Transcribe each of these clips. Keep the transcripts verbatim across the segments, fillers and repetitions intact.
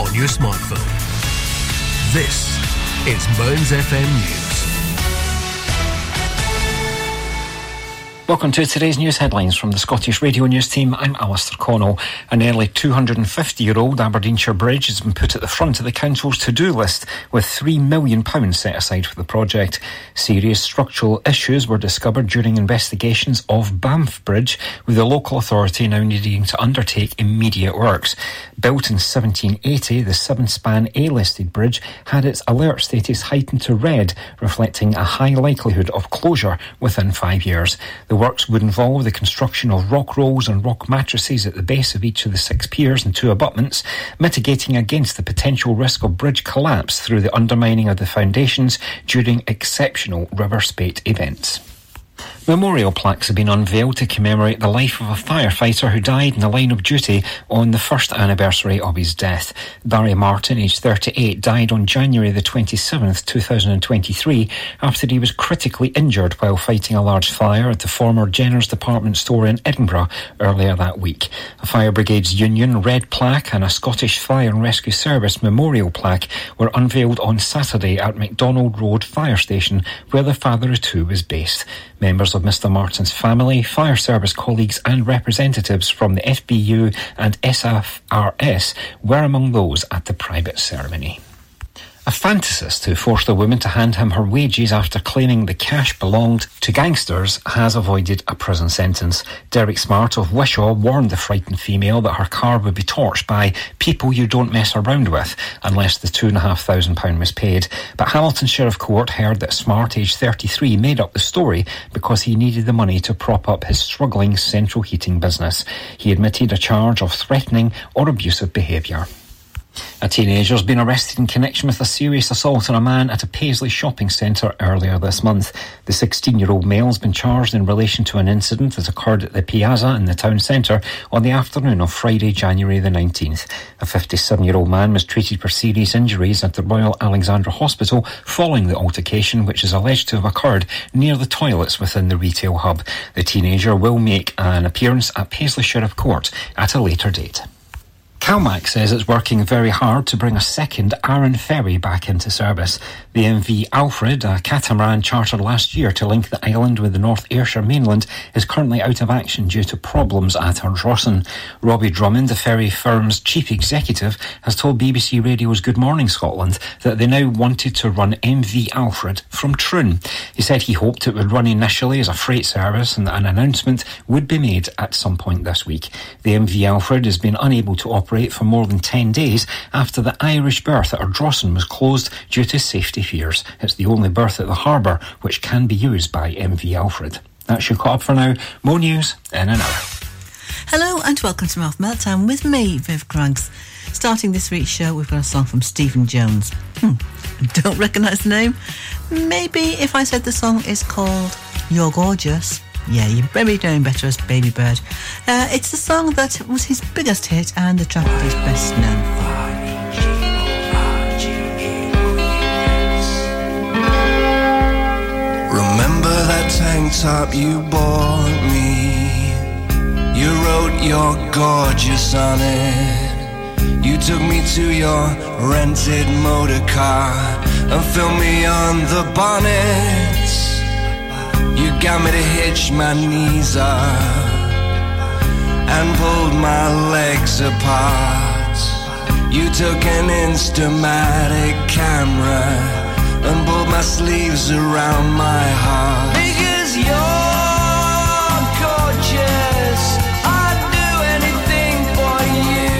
on your smartphone. This is Bones F M News. Welcome to today's news headlines from the Scottish Radio News team. I'm Alistair Connell. An early two hundred fifty-year-old Aberdeenshire bridge has been put at the front of the council's to-do list, with three million pounds set aside for the project. Serious structural issues were discovered during investigations of Banff Bridge, with the local authority now needing to undertake immediate works. Built in seventeen eighty, the seven-span A-listed bridge had its alert status heightened to red, reflecting a high likelihood of closure within five years. The works would involve the construction of rock rolls and rock mattresses at the base of each of the six piers and two abutments, mitigating against the potential risk of bridge collapse through the undermining of the foundations during exceptional river spate events. Memorial plaques have been unveiled to commemorate the life of a firefighter who died in the line of duty on the first anniversary of his death. Barry Martin, aged thirty-eight, died on January the twenty-seventh, two thousand twenty-three, after he was critically injured while fighting a large fire at the former Jenner's Department store in Edinburgh earlier that week. A Fire Brigades Union red plaque and a Scottish Fire and Rescue Service memorial plaque were unveiled on Saturday at MacDonald Road Fire Station, where the father of two was based. Members of Mister Martin's family, fire service colleagues and representatives from the F B U and S F R S were among those at the private ceremony. A fantasist who forced a woman to hand him her wages after claiming the cash belonged to gangsters has avoided a prison sentence. Derek Smart of Wishaw warned the frightened female that her car would be torched by people you don't mess around with unless the two thousand five hundred pounds was paid. But Hamilton Sheriff Court heard that Smart, aged thirty-three, made up the story because he needed the money to prop up his struggling central heating business. He admitted a charge of threatening or abusive behaviour. A teenager has been arrested in connection with a serious assault on a man at a Paisley shopping centre earlier this month. The sixteen-year-old male has been charged in relation to an incident that occurred at the Piazza in the town centre on the afternoon of Friday, January the nineteenth. A fifty-seven-year-old man was treated for serious injuries at the Royal Alexandra Hospital following the altercation, which is alleged to have occurred near the toilets within the retail hub. The teenager will make an appearance at Paisley Sheriff Court at a later date. CalMac says it's working very hard to bring a second Arran ferry back into service. The M V Alfred, a catamaran chartered last year to link the island with the North Ayrshire mainland, is currently out of action due to problems at Ardrossan. Robbie Drummond, the ferry firm's chief executive, has told B B C Radio's Good Morning Scotland that they now wanted to run M V Alfred from Troon. He said he hoped it would run initially as a freight service and that an announcement would be made at some point this week. The M V Alfred has been unable to operate for more than ten days after the Irish berth at Ardrossan was closed due to safety fears. It's the only berth at the harbour which can be used by M V Alfred. That should cut up for now. More news in an hour. Hello and welcome to Mouth Meltdown with me, Viv Craggs. Starting this week's show, we've got a song from Stephen Jones. Hmm, don't recognise the name. Maybe if I said the song is called You're Gorgeous. Yeah, you maybe doing better as Baby Bird. Uh, it's the song that was his biggest hit and the track that he's best known for. Remember that tank top you bought me? You wrote You're Gorgeous on it. You took me to your rented motor car and filmed me on the bonnet. You got me to hitch my knees up and pulled my legs apart. You took an Instamatic camera and pulled my sleeves around my heart. Because you're gorgeous, I'd do anything for you.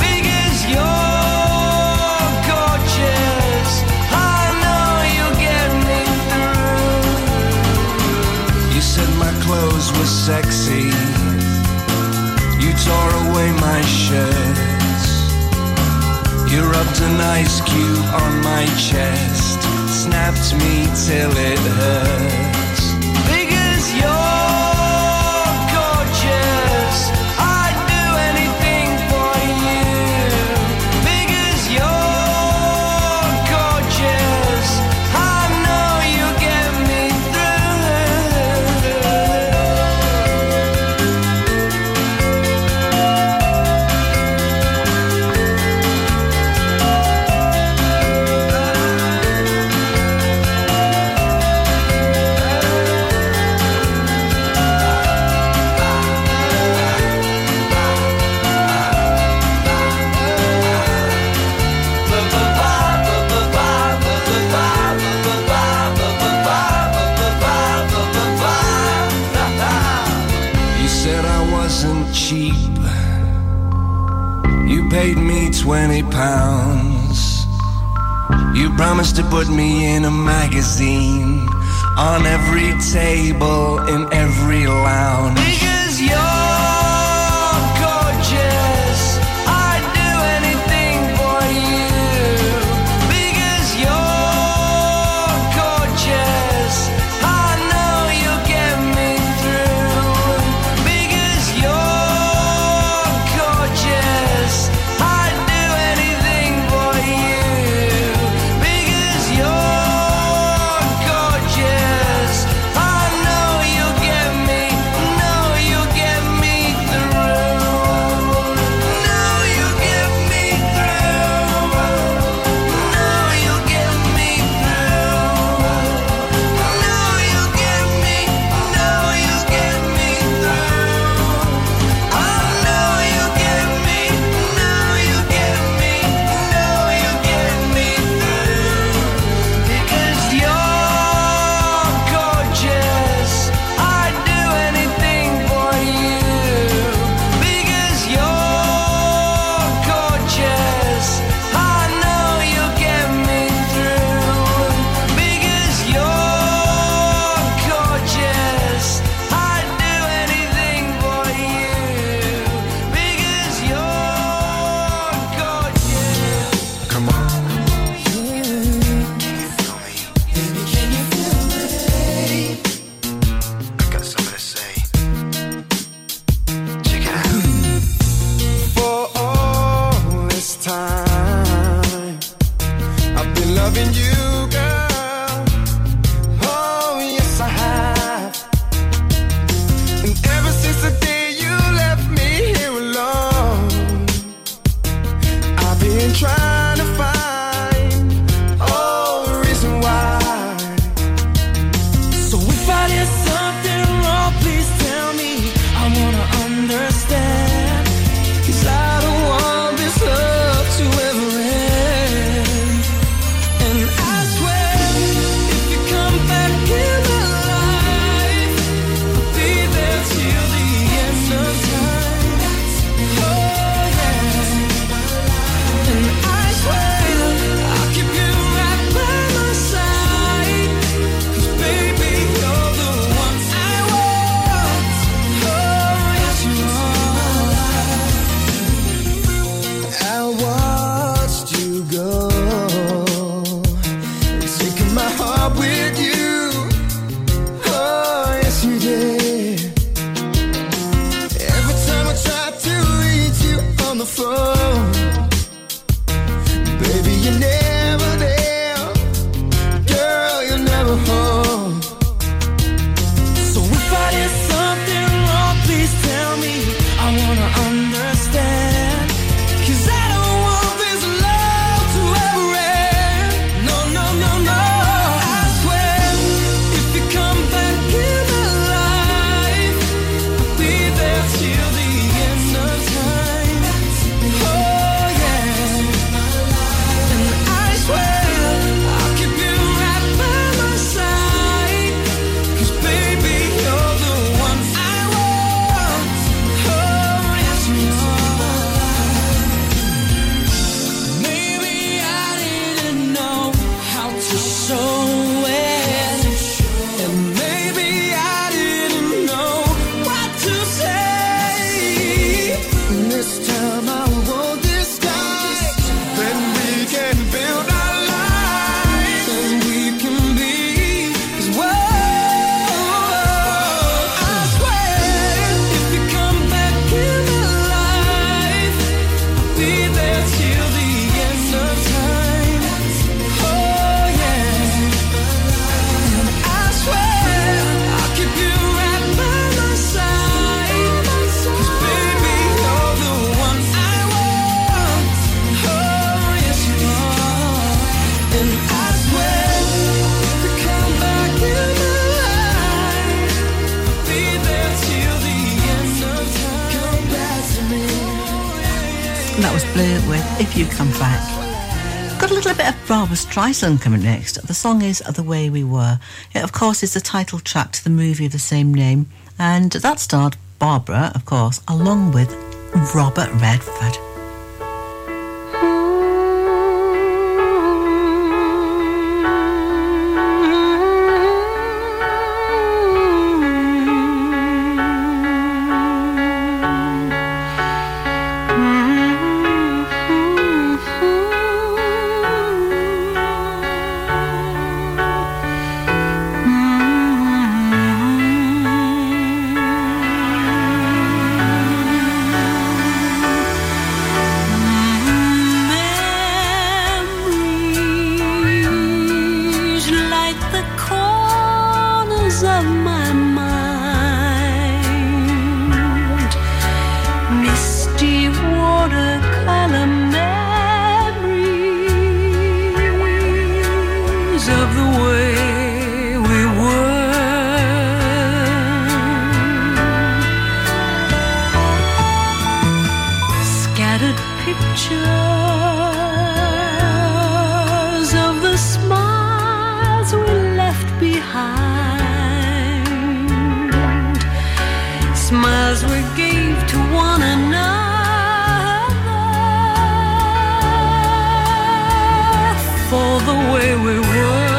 Because you're gorgeous, I know you'll get me through. Said my clothes were sexy. You tore away my shirt. You rubbed an ice cube on my chest, snapped me till it hurt. Because you're gorgeous, I'd do anything for you. Because you're gorgeous, I know you get me through. paid me twenty pounds. You promised to put me in a magazine, on every table, in every lounge. Because you're gorgeous, I'd do anything for you. Because you're gorgeous, I know you'll get me through. Because you're gorgeous, I'd do anything for you. Because you're Barbara Streisand coming next. The song is The Way We Were. It, of course, is the title track to the movie of the same name, and that starred Barbara, of course, along with Robert Redford. pictures of the smiles we left behind, smiles we gave to one another for the way we were.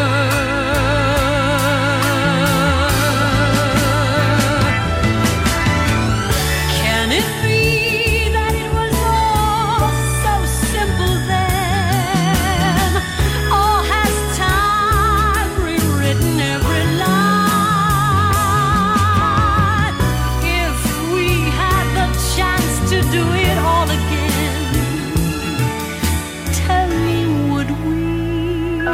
Tell me, would we?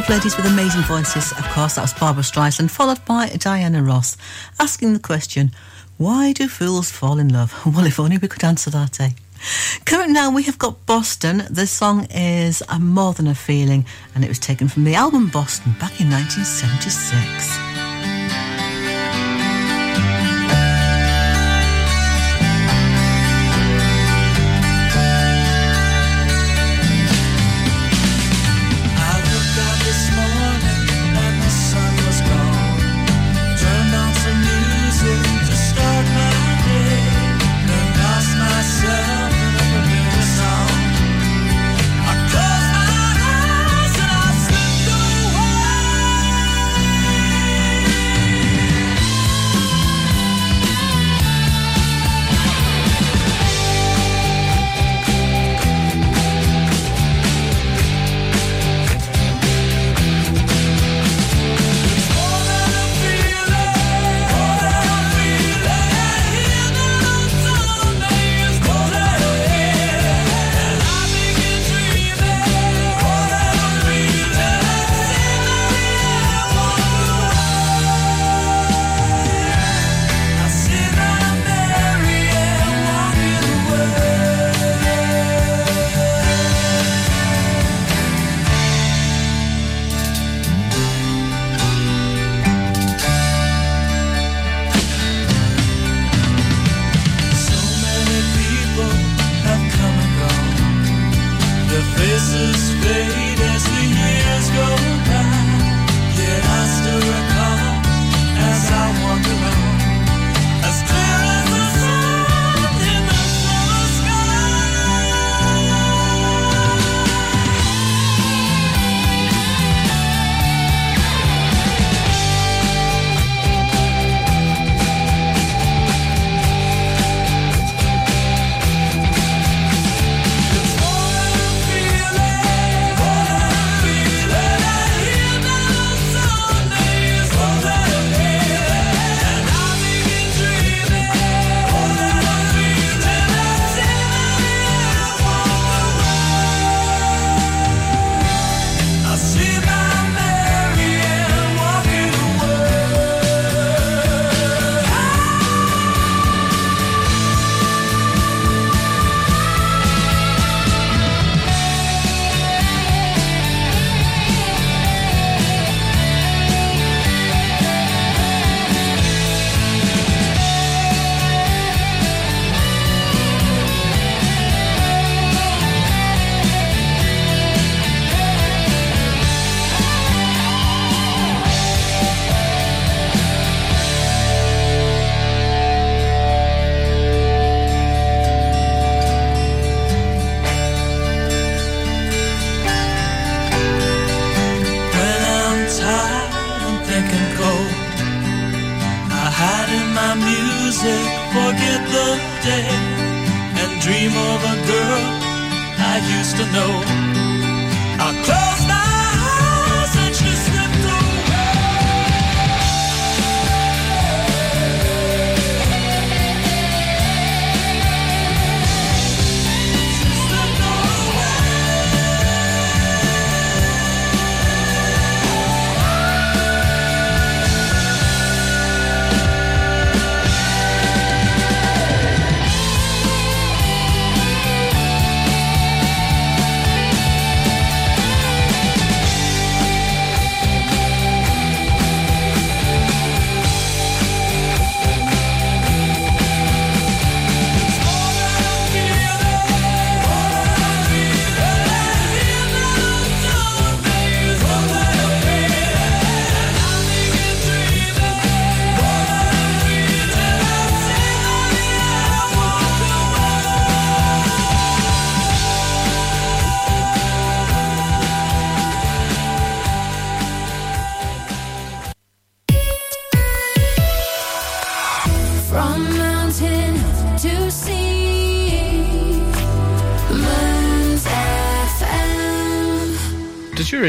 of ladies with amazing voices. Of course, that was Barbara Streisand, followed by Diana Ross, asking the question, why do fools fall in love? Well, if only we could answer that, eh? Current now, we have got Boston. The song is I'm More Than a Feeling, and it was taken from the album Boston back in nineteen seventy-six. Your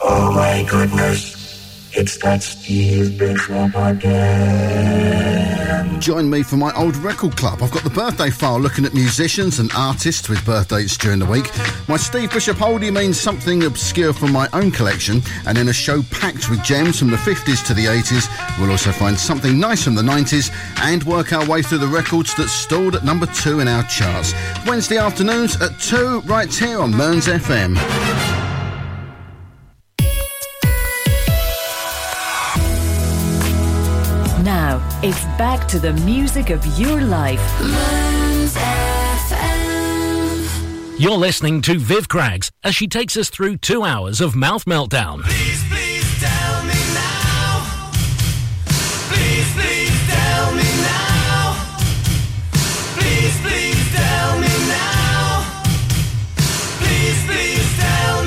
Oh my goodness, it's that Steve Bishop again. Join me for my old record club. I've got the birthday file looking at musicians and artists with birthdays during the week. My Steve Bishop oldie means something obscure from my own collection, and in a show packed with gems from the fifties to the eighties, we'll also find something nice from the nineties and work our way through the records that stalled at number two in our charts. Wednesday afternoons at two, right here on Mearns F M. Now, it's back to the music of your life. Mearns F M. You're listening to Viv Craggs as she takes us through two hours of Mouth Meltdown. Please, please tell me now. Please, please tell me now. Please, please tell me now. Please, please tell me now.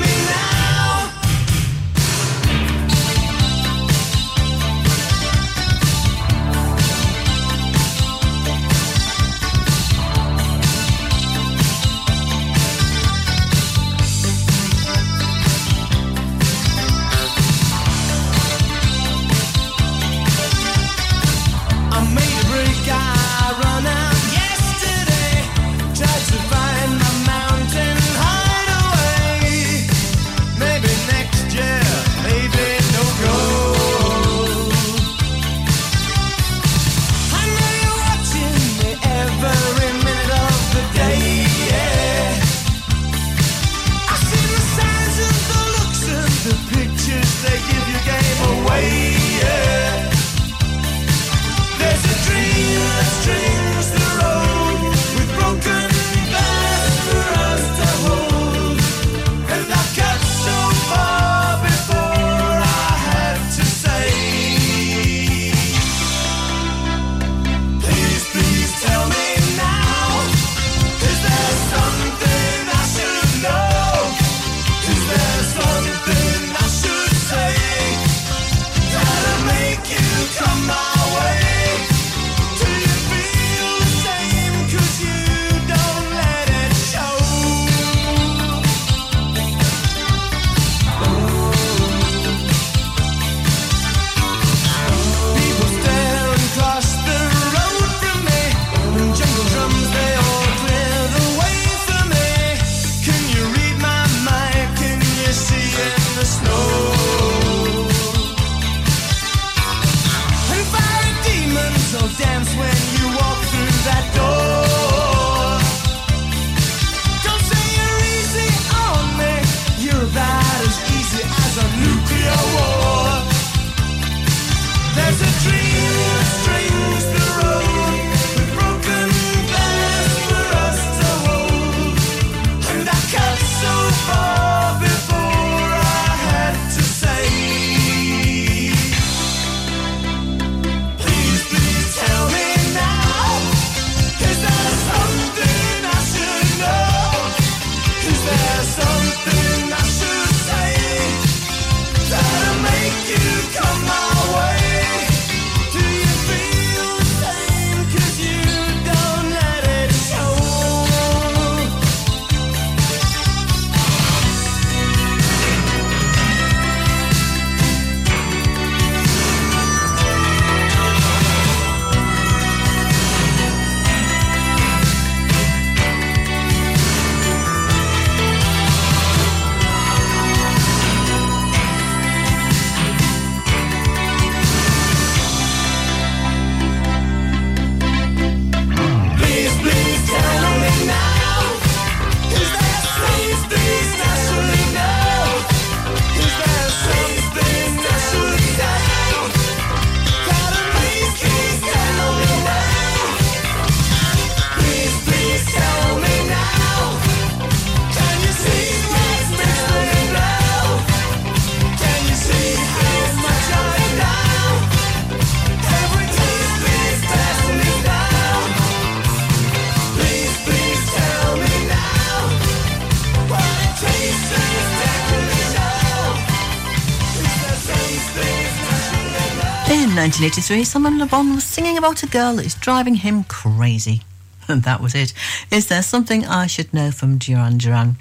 nineteen eighty-three, Simon Le Bon was singing about a girl that is driving him crazy. And that was it. Is There Something I Should Know from Duran Duran?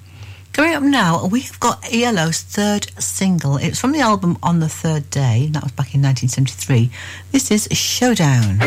Coming up now, we have got E L O's third single. It's from the album On the Third Day, and that was back in nineteen seventy-three. This is Showdown.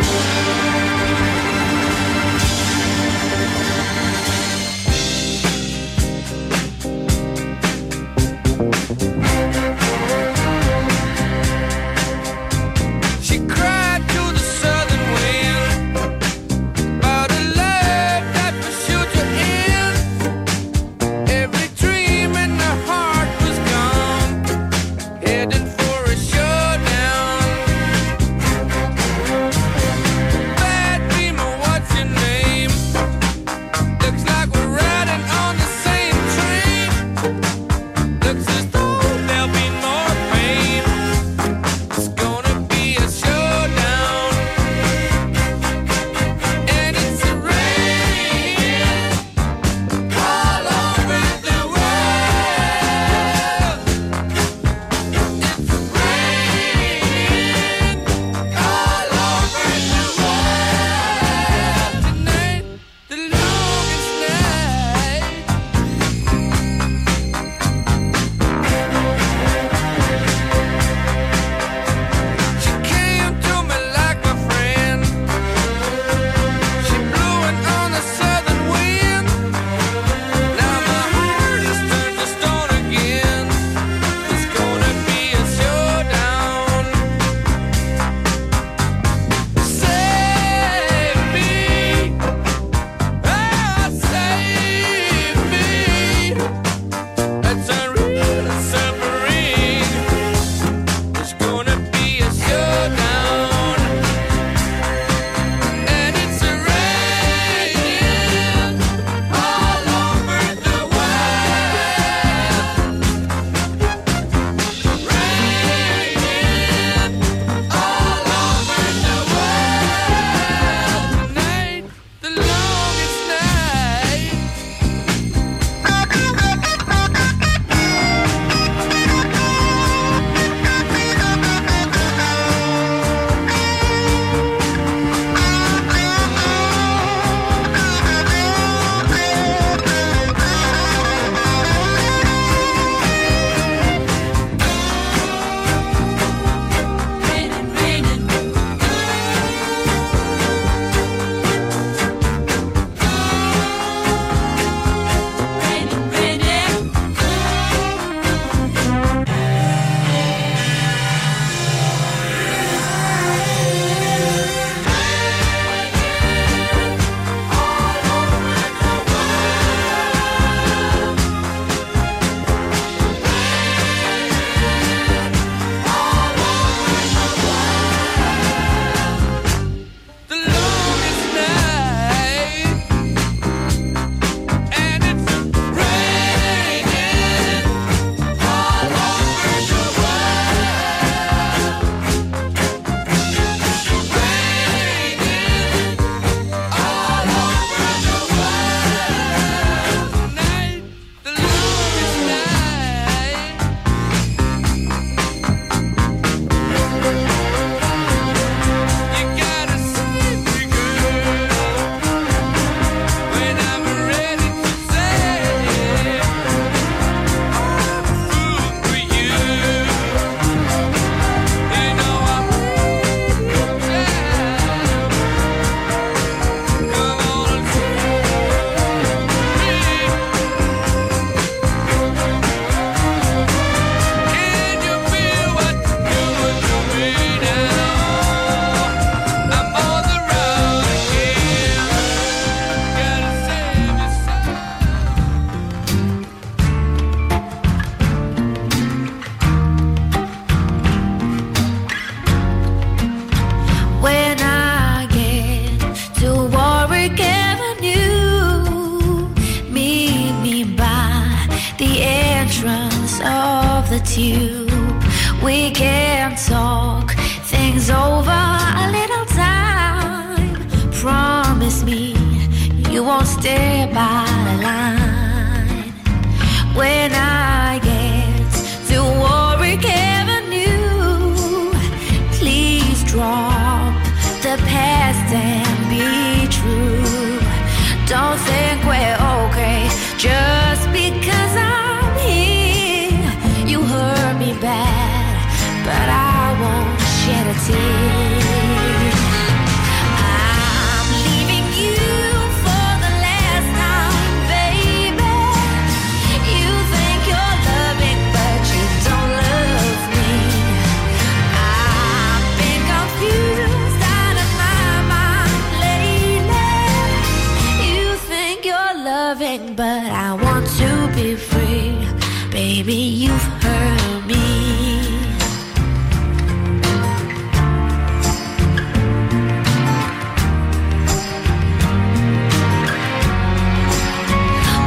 Baby, you've hurt me.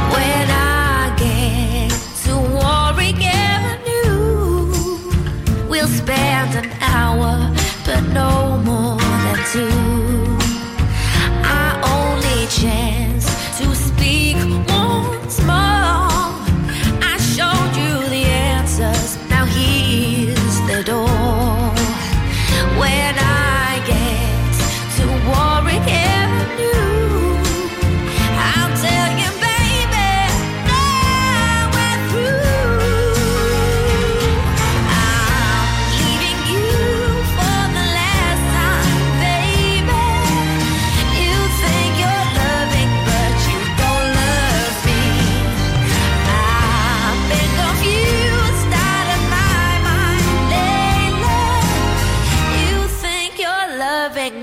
When I get to Warwick Avenue, we'll spend an hour, but no more than two. Our only chance to speak once more.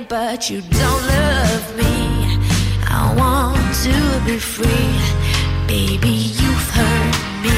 But you don't love me. I want to be free. Baby, you've hurt me.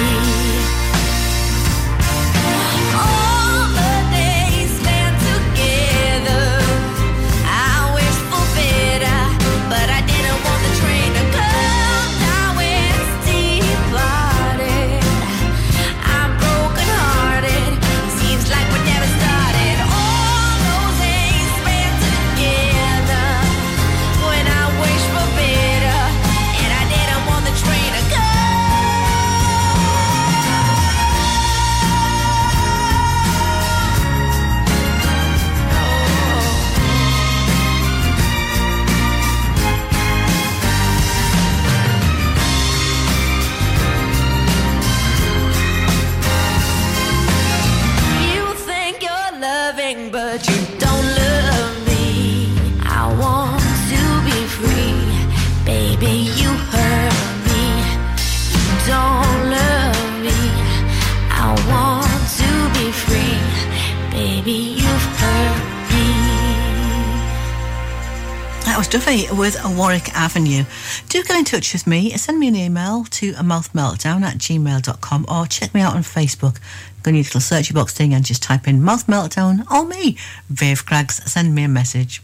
With Warwick Avenue. Do get in touch with me. Send me an email to mouth meltdown at gmail dot com or check me out on Facebook. Go in your little search box thing and just type in Mouth Meltdown or me, Viv Craggs. Send me a message.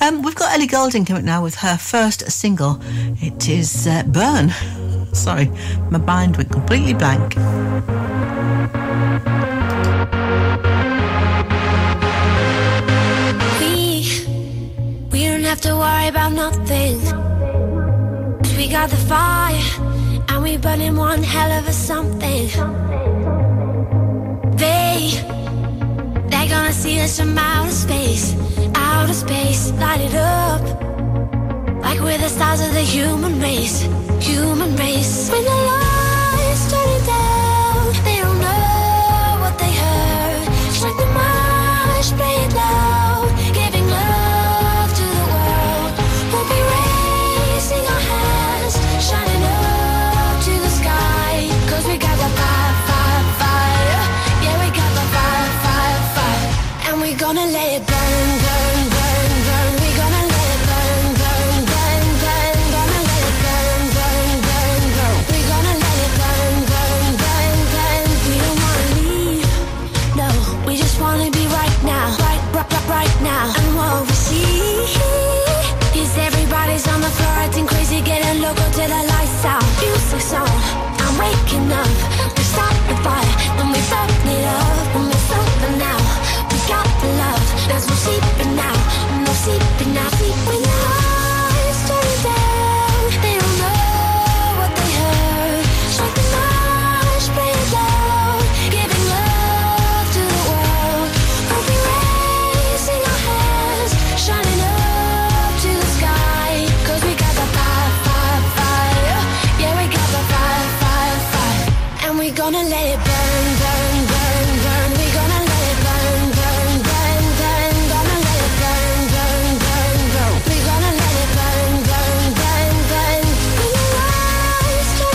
Um, we've got Ellie Goulding coming now with her first single. It is uh, Burn. Sorry, my mind went completely blank. Have to worry about nothing, cause we got the fire and we burning one hell of a something. They, they're gonna see us from outer space, outer space, light it up like we're the stars of the human race, human race. When the lights turn it down, they don't know what they heard. Strike the march, play it loud. Gonna let it burn, burn, burn, burn. We're gonna let it burn, burn, burn, burn. Gonna let it burn, burn, burn, burn. We're gonna let it burn, burn, burn, burn. We don't wanna leave, no. We just wanna be right now, right, right, right, right now. And what we see is everybody's on the floor acting crazy, getting local till the lights out. Music's on, I'm waking up. We start the fire, then we burn it up, and we're sober now. Got the love, there's no sleeping now, no sleeping now. When the lights turn down, they don't know what they heard. Strike the match, play it loud, giving love to the world. We'll be raising our hands, shining up to the sky, cause we got the fire, fire, fire. Yeah, we got the fire, fire, fire. And we gonna let it burn, burn, burn, burn. We gonna let it burn, burn. Burn, burn, burn, burn.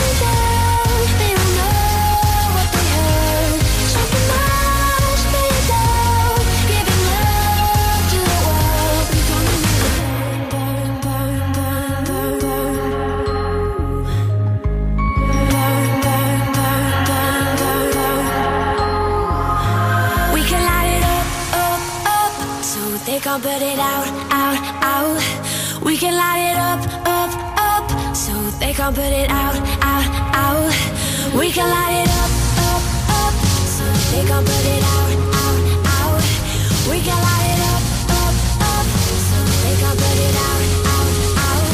Don't put it out, out, out. We can light it up, up, up. They gon' put it out, out, out. We can light it up, up, up. They gon' put it out, out, out.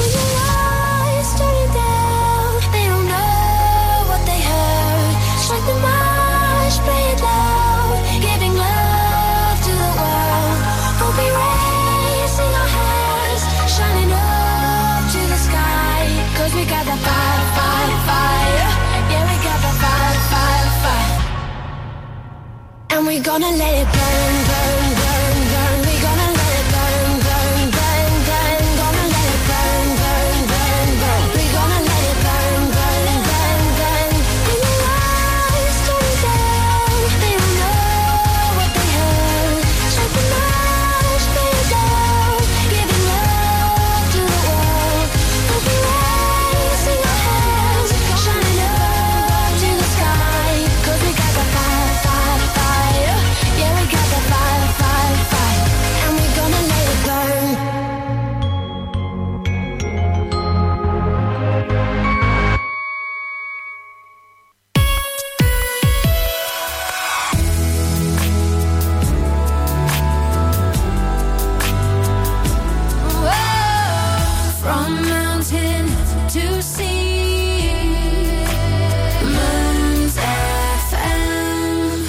When your eyes turn it down, they don't know what they heard. Strike the march, play it loud, giving love to the world. We'll be raising our hands, shining up to the sky. 'Cause we got that fire, fire, fire. Yeah, we got that fire, fire, fire. And we're gonna let it burn, burn, burn, burn. We're gonna let it burn, burn, burn, burn. Gonna let it burn, burn, burn, burn. We're gonna let it burn, burn, burn, burn. When your eyes turn down, they don't know what they heard. Strike the match, play it down, giving love to the world. We'll be raising our hands, shining up to the sky. 'Cause we got the fire, fire, fire. Yeah, we got the fire, fire, fire. And we're gonna let it burn. From mountain to sea, Mearns F M.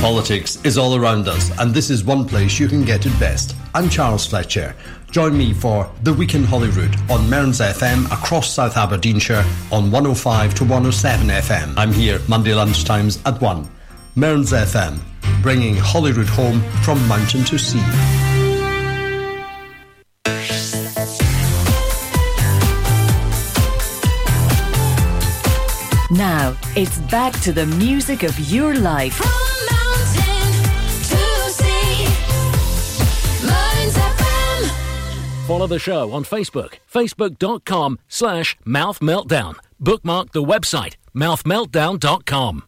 Politics is all around us, and this is one place you can get it best. I'm Charles Fletcher. Join me for The Week in Holyrood on Mearns F M across South Aberdeenshire on one oh five to one oh seven F M. I'm here Monday lunchtimes at one. Mearns F M, bringing Holyrood home from mountain to sea. Now, it's back to the music of your life. Follow the show on Facebook, facebook.com slash Mouth Meltdown. Bookmark the website, mouth meltdown dot com.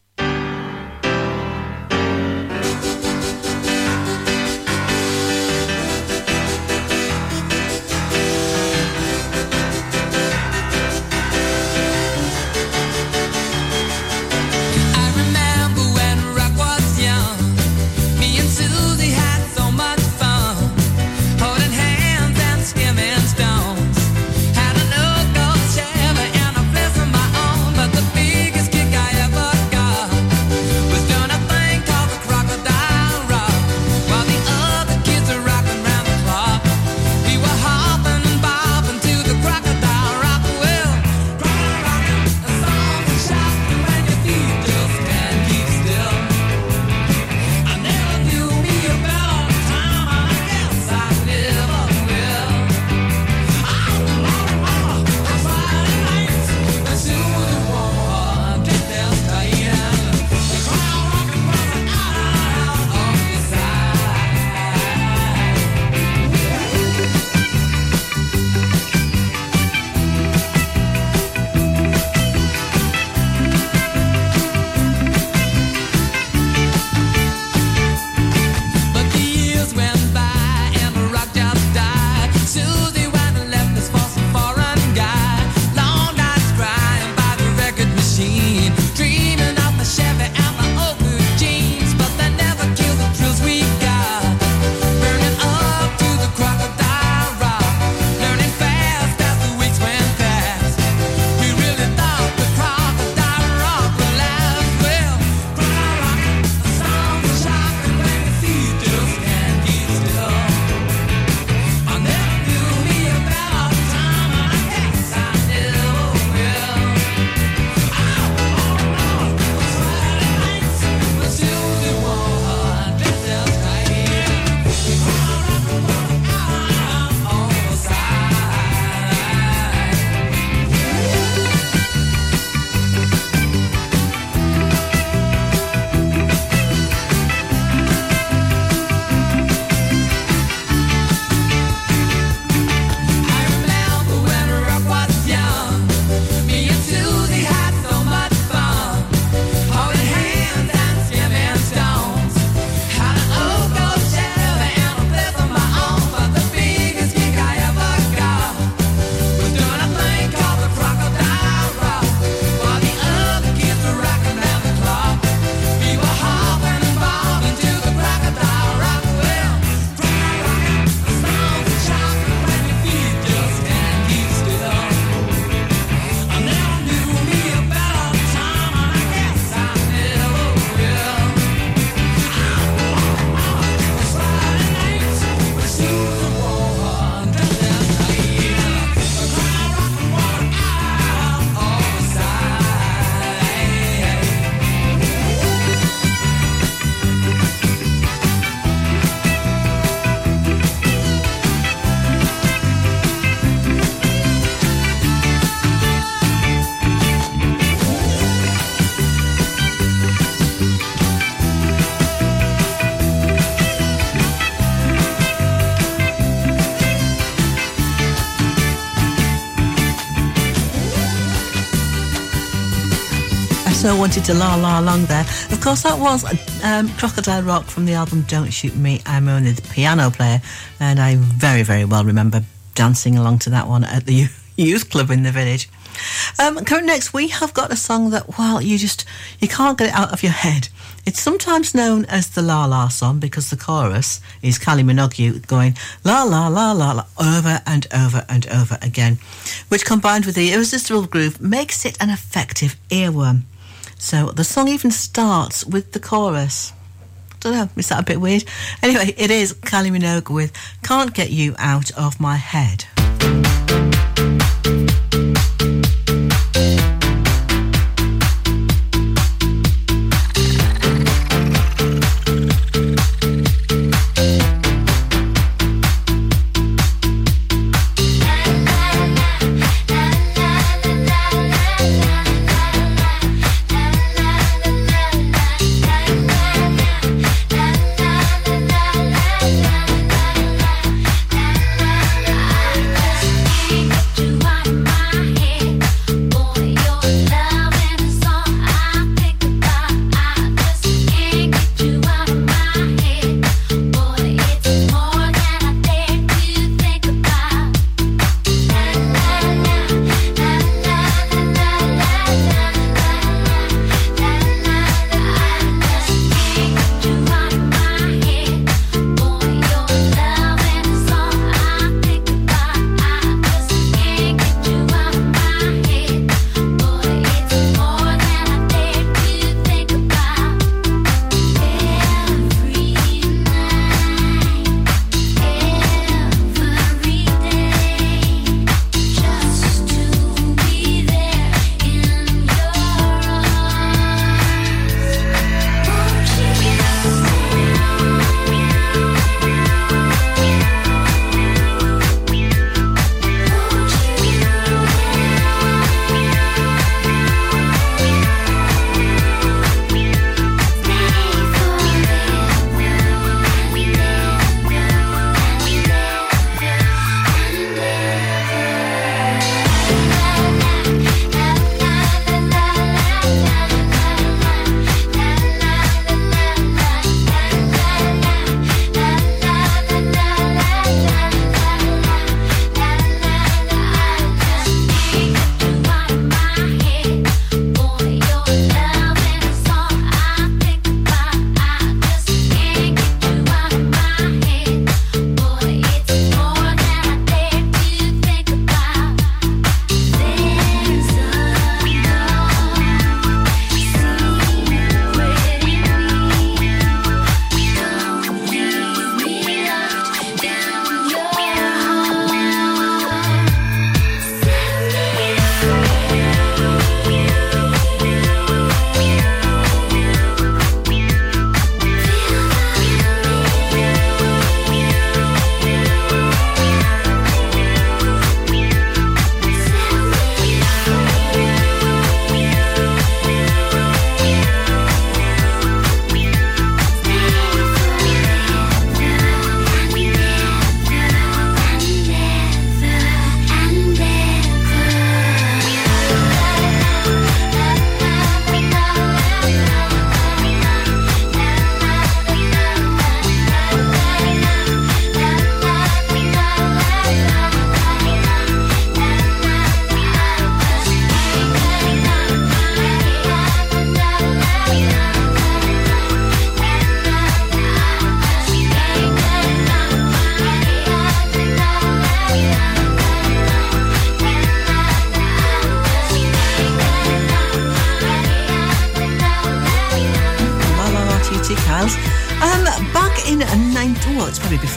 so wanted to la la along there. Of course, that was um, Crocodile Rock from the album Don't Shoot Me, I'm Only the Piano Player, and I very, very well remember dancing along to that one at the youth club in the village. Um, coming next, we have got a song that, well, you just, you can't get it out of your head. It's sometimes known as the La La song because the chorus is Kylie Minogue going la la la la la over and over and over again, which combined with the irresistible groove makes it an effective earworm. So the song even starts with the chorus. Don't know, is that a bit weird? Anyway, it is Kylie Minogue with Can't Get You Out of My Head.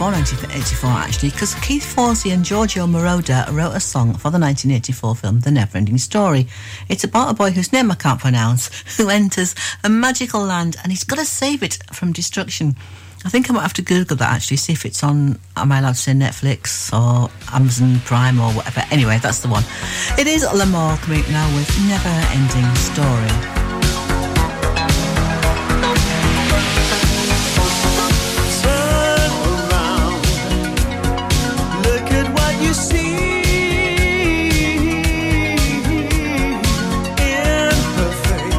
nineteen eighty-four actually, because Keith Forsey and Giorgio Moroder wrote a song for the nineteen eighty-four film The Neverending Story. It's about a boy whose name I can't pronounce who enters a magical land and he's got to save it from destruction. I think I might have to Google that actually, see if it's on, am I allowed to say Netflix or Amazon Prime or whatever. Anyway, that's the one. It is Lamar coming now with Neverending Story. See in her face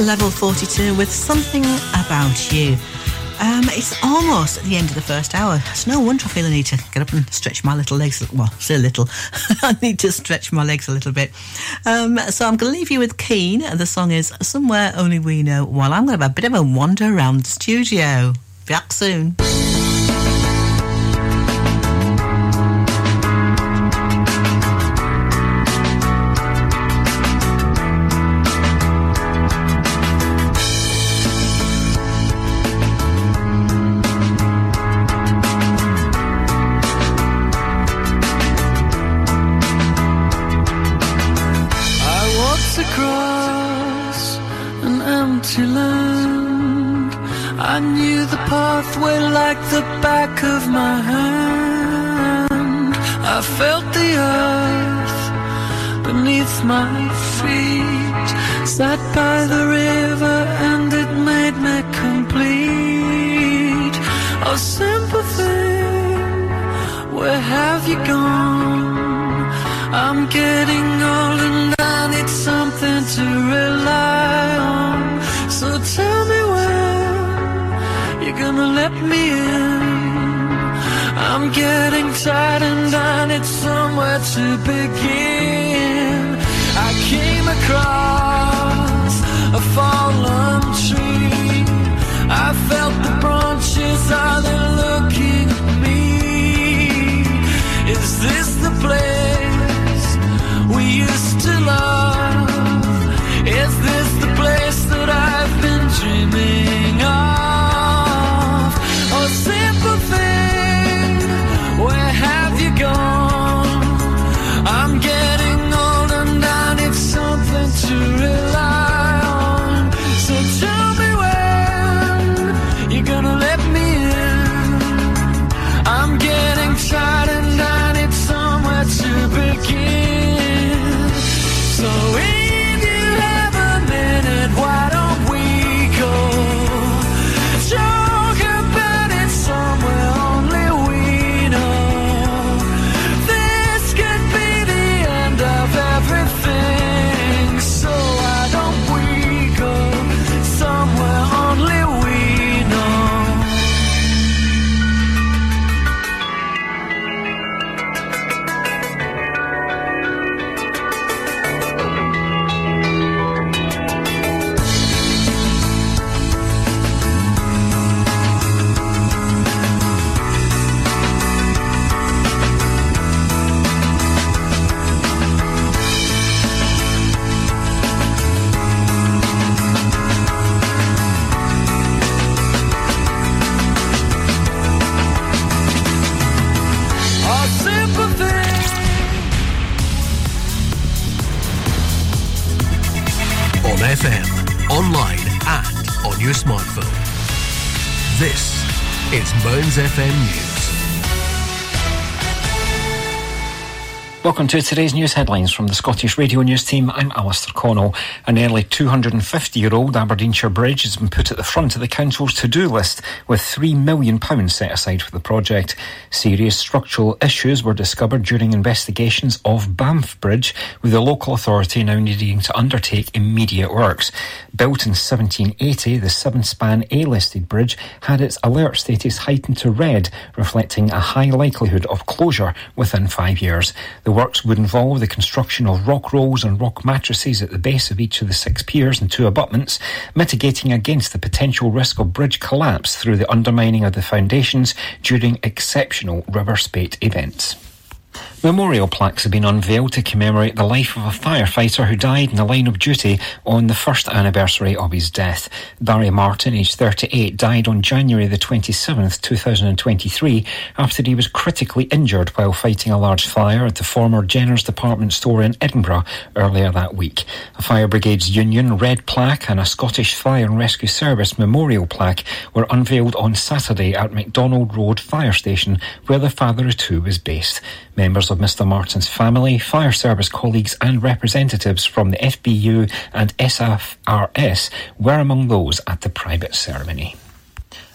Level forty-two with Something About You. Um, it's almost at the end of the first hour. It's no wonder I feel I need to get up and stretch my little legs. Well, say little. I need to stretch my legs a little bit. Um, so I'm going to leave you with Keen. The song is Somewhere Only We Know, while I'm going to have a bit of a wander around the studio. Be back soon. Welcome to today's news headlines from the Scottish Radio News team. I'm Alistair Connell. An nearly two hundred fifty-year-old Aberdeenshire bridge has been put at the front of the council's to-do list, with three million pounds set aside for the project. Serious structural issues were discovered during investigations of Banff Bridge, with the local authority now needing to undertake immediate works. Built in seventeen eighty, the seven-span A-listed bridge had its alert status heightened to red, reflecting a high likelihood of closure within five years. The works would involve the construction of rock rolls and rock mattresses at the base of each of the six piers and two abutments, mitigating against the potential risk of bridge collapse through the undermining of the foundations during exceptional river spate events. Memorial plaques have been unveiled to commemorate the life of a firefighter who died in the line of duty on the first anniversary of his death. Barry Martin, aged thirty-eight, died on January the twenty-seventh, two thousand twenty-three, after he was critically injured while fighting a large fire at the former Jenner's Department store in Edinburgh earlier that week. A Fire Brigades Union red plaque and a Scottish Fire and Rescue Service memorial plaque were unveiled on Saturday at MacDonald Road Fire Station, where the father of two was based. Members of Mister Martin's family, fire service colleagues and representatives from the F B U and S F R S were among those at the private ceremony.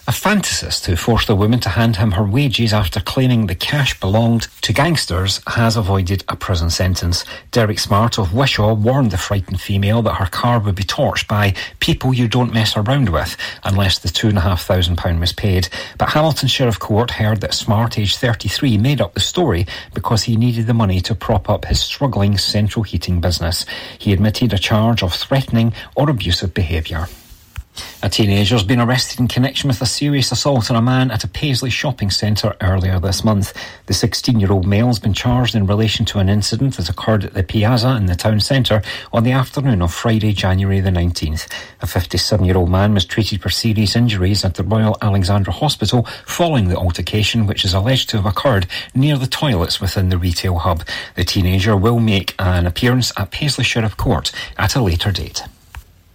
a fantasist who forced a woman to hand him her wages after claiming the cash belonged to gangsters, has avoided a prison sentence. Derek Smart of Wishaw warned the frightened female that her car would be torched by people you don't mess around with unless the two thousand five hundred pounds was paid. But Hamilton Sheriff Court heard that Smart, aged thirty-three, made up the story because he needed the money to prop up his struggling central heating business. He admitted a charge of threatening or abusive behaviour. A teenager has been arrested in connection with a serious assault on a man at a Paisley shopping centre earlier this month. The sixteen-year-old male has been charged in relation to an incident that occurred at the Piazza in the town centre on the afternoon of Friday, January the nineteenth. A fifty-seven-year-old man was treated for serious injuries at the Royal Alexandra Hospital following the altercation, which is alleged to have occurred near the toilets within the retail hub. The teenager will make an appearance at Paisley Sheriff Court at a later date.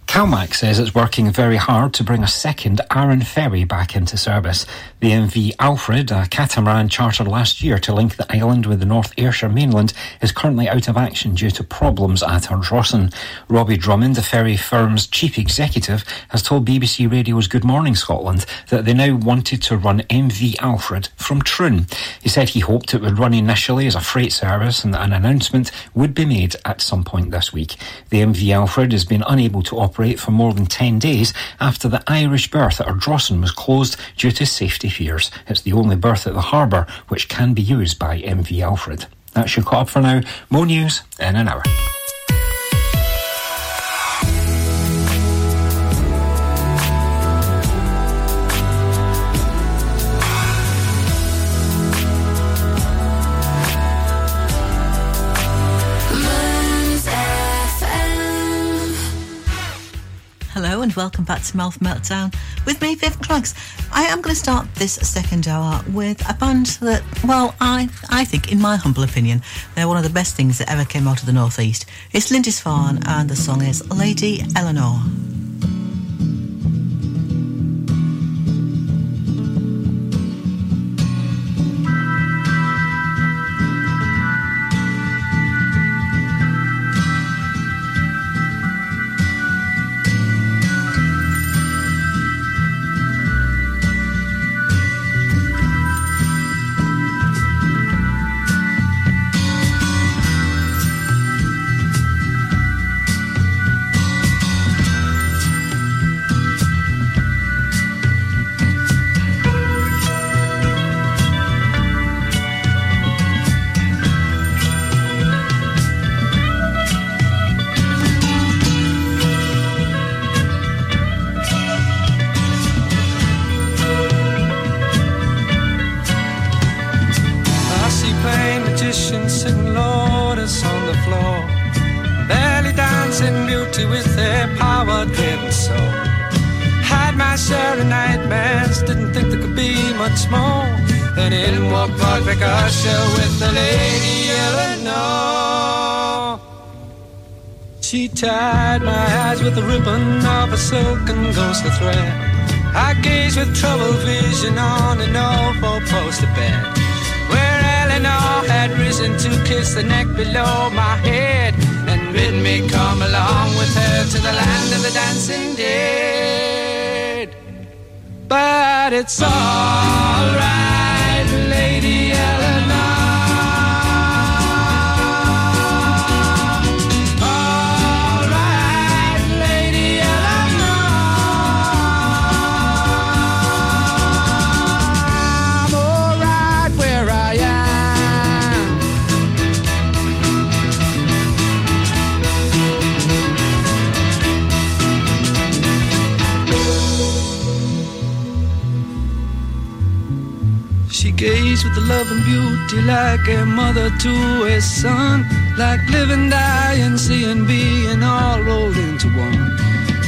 CalMac says it's working very hard to bring a second Arran ferry back into service. The M V Alfred, a catamaran chartered last year to link the island with the North Ayrshire mainland, is currently out of action due to problems at Ardrossan. Robbie Drummond, the ferry firm's chief executive, has told B B C Radio's Good Morning Scotland that they now wanted to run M V Alfred from Troon. He said he hoped it would run initially as a freight service and that an announcement would be made at some point this week. The M V Alfred has been unable to operate for more than ten days after the Irish berth at Ardrossan was closed due to safety fears. It's the only berth at the harbour which can be used by M V Alfred. That's your caught up for now. More news in an hour. Hello and welcome back to Mouth Meltdown with me, Viv Craggs. I am going to start this second hour with a band that, well, I I think, in my humble opinion, they're one of the best things that ever came out of the North East. It's Lindisfarne and the song is Lady Eleanor. Tied my eyes with the ribbon of a silken ghostly thread. I gaze with troubled vision on an old four-poster bed, where Eleanor had risen to kiss the neck below my head and bid me come along with her to the land of the dancing dead. But it's all right, Lady Eleanor. Gaze with the love and beauty like a mother to a son, like living, dying, seeing, being all rolled into one.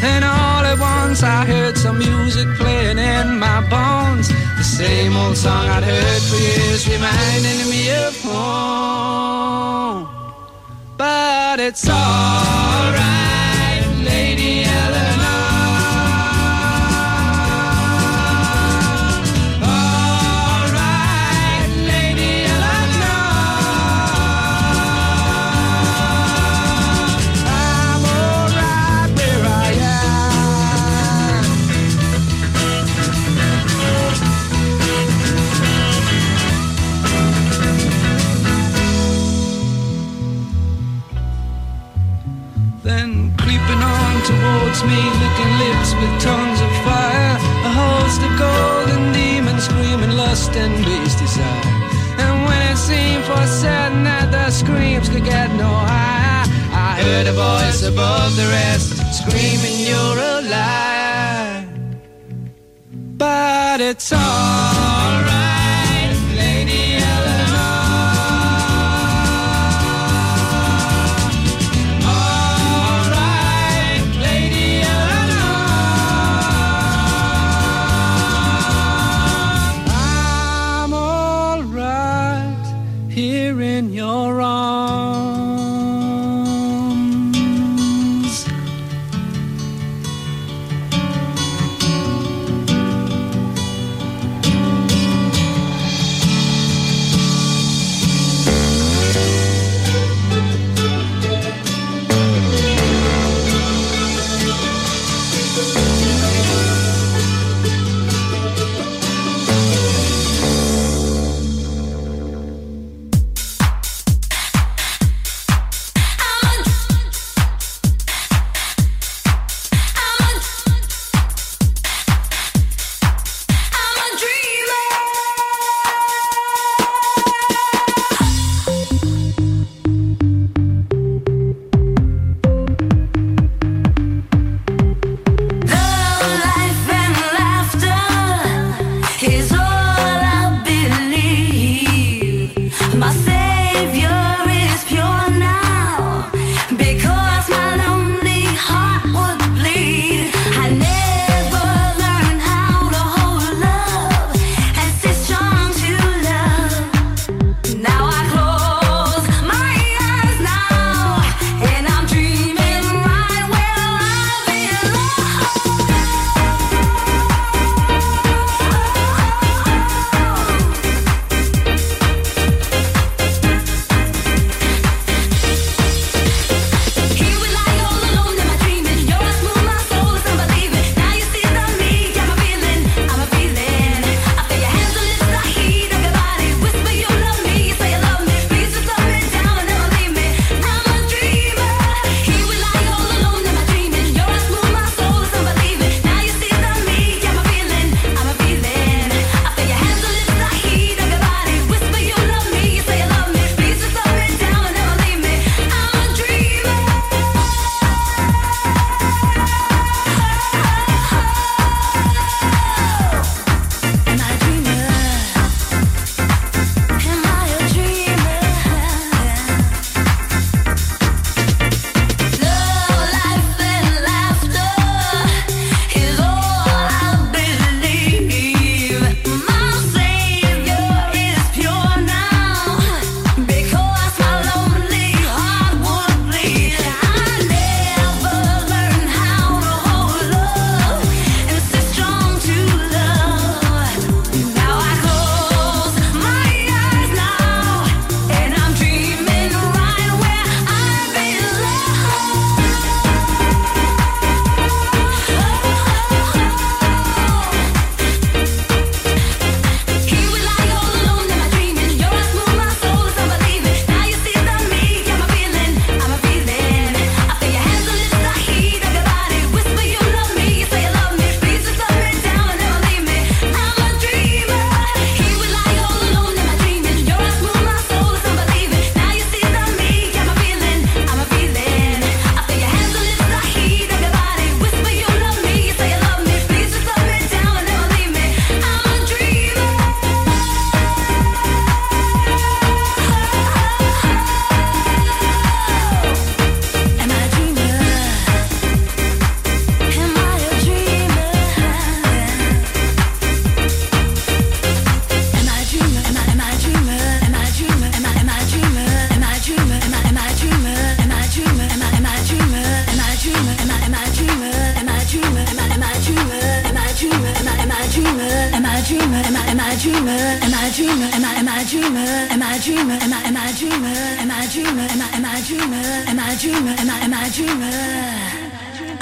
And all at once I heard some music playing in my bones, the same old song I'd heard for years, reminding me of home. But it's all right, Lady Eleanor. Dogs made wicked lips with tongues of fire, a host of golden demons screaming lust and base desire. And when it seemed for certain that the screams could get no higher, I heard a voice above the rest screaming, "You're a liar." But it's all right, Lady Eleanor. All right, Lady Eleanor. I'm all right here in your arms.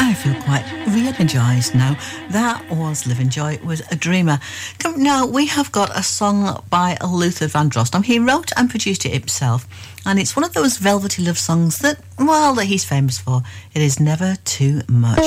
I feel quite re-energised now. That was Live and Joy with A Dreamer. Now, we have got a song by Luther Vandross. He wrote and produced it himself, and it's one of those velvety love songs that, well, that he's famous for. It is Never Too Much.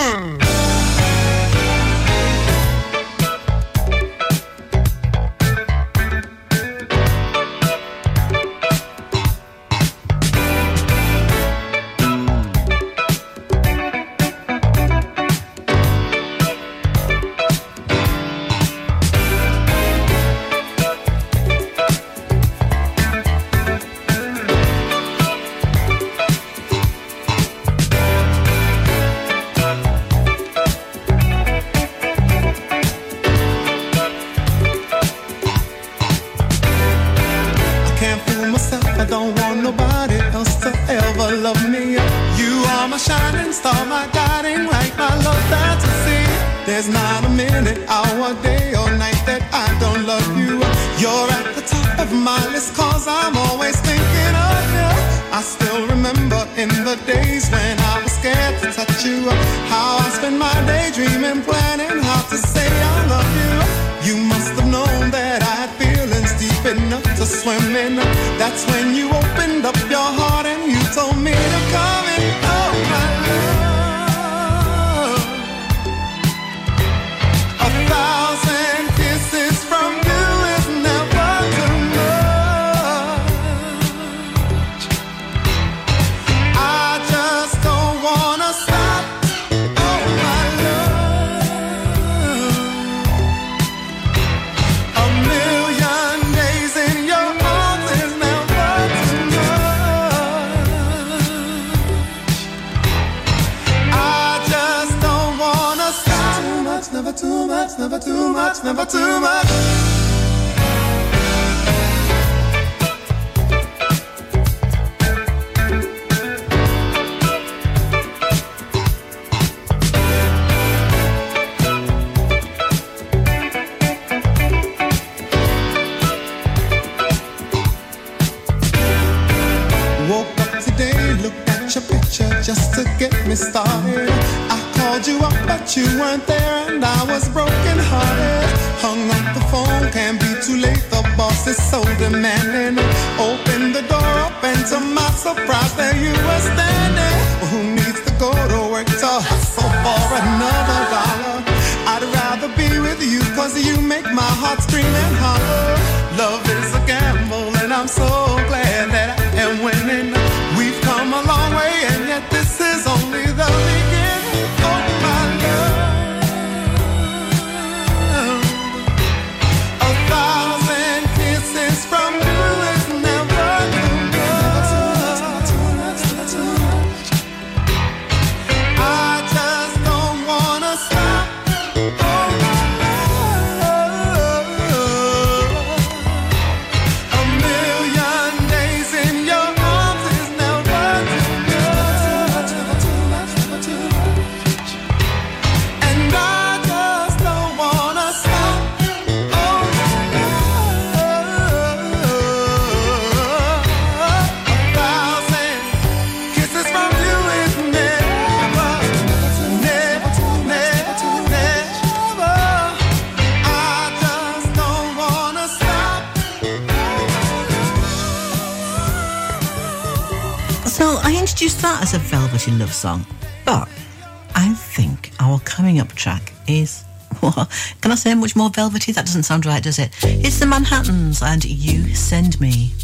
Love song, but I think our coming up track is, well, can I say much more velvety? That doesn't sound right, does it? It's the Manhattans and You Send Me.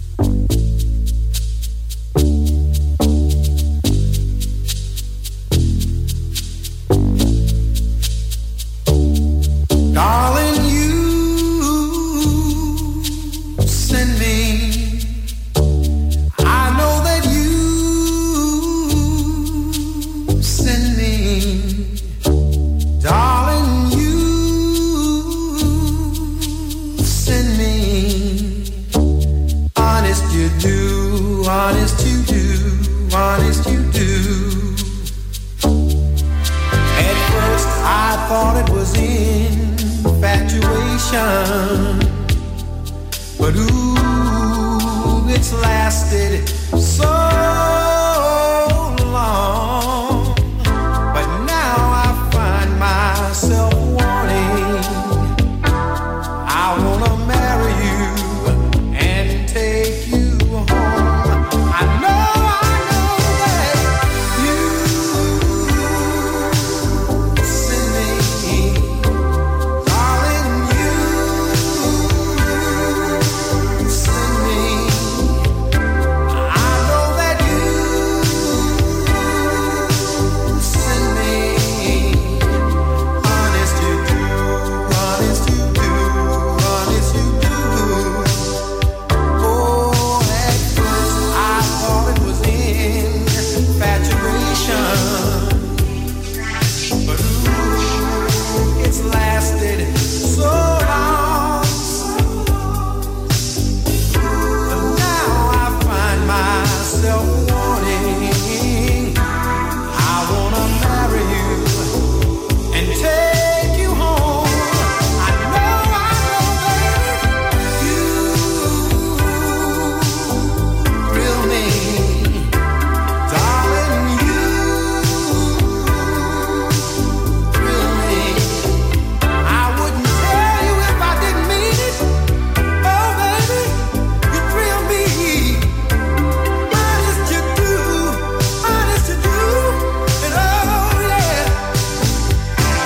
But now myself wanting. I wanna marry you and take you home. I know, I know that you send me, darling, you send me. I know that you send me. Honest you do, honest you do, honest you do. Oh, at first I thought it was infatuation, but ooh, it's lasted so long. But now I find myself wanting. I wanna marry you and take you home. I know, I know that you thrill me, darling. You thrill me. I wouldn't tell you if I didn't mean it. Oh, baby, you thrill me. Honest you do, honest you do, and oh yeah. Oh, I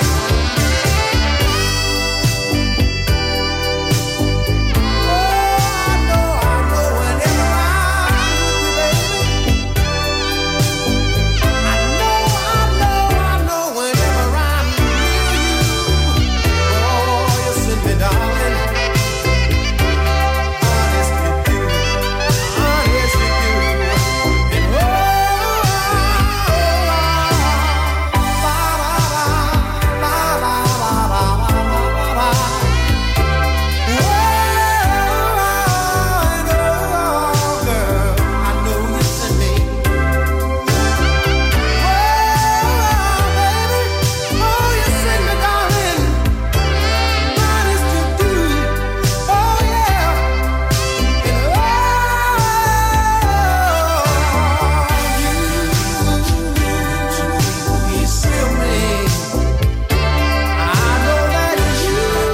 know, I know, whenever I'm with you, baby. I know, I know, I know, whenever I'm with you. Oh, you send me, darling. Honest with you, honest with you, and oh, la la la la la la la la. I know, girl, I know you sent me. Oh, baby, oh, you sent me, darling. Honest you do, oh yeah. And oh, you, you still me. I know that you, you know that you thrill me, baby. You, oh, you thrill me, girl. Honest you do, honest you do.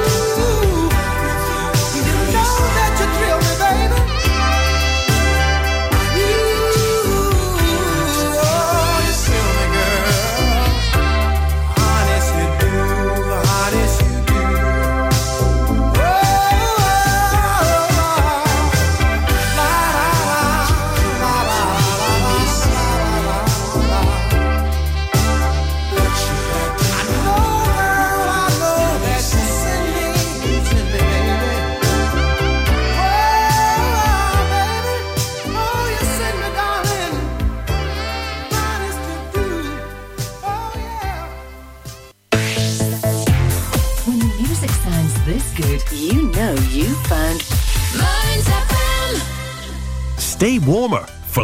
Oh, la la la la la la la la. I know, girl, I know that you send me, send me, baby. Oh, baby, oh, you send me, darling. Honest you do, oh yeah. When the music sounds this good, you know you found Mearns F M. Stay warmer for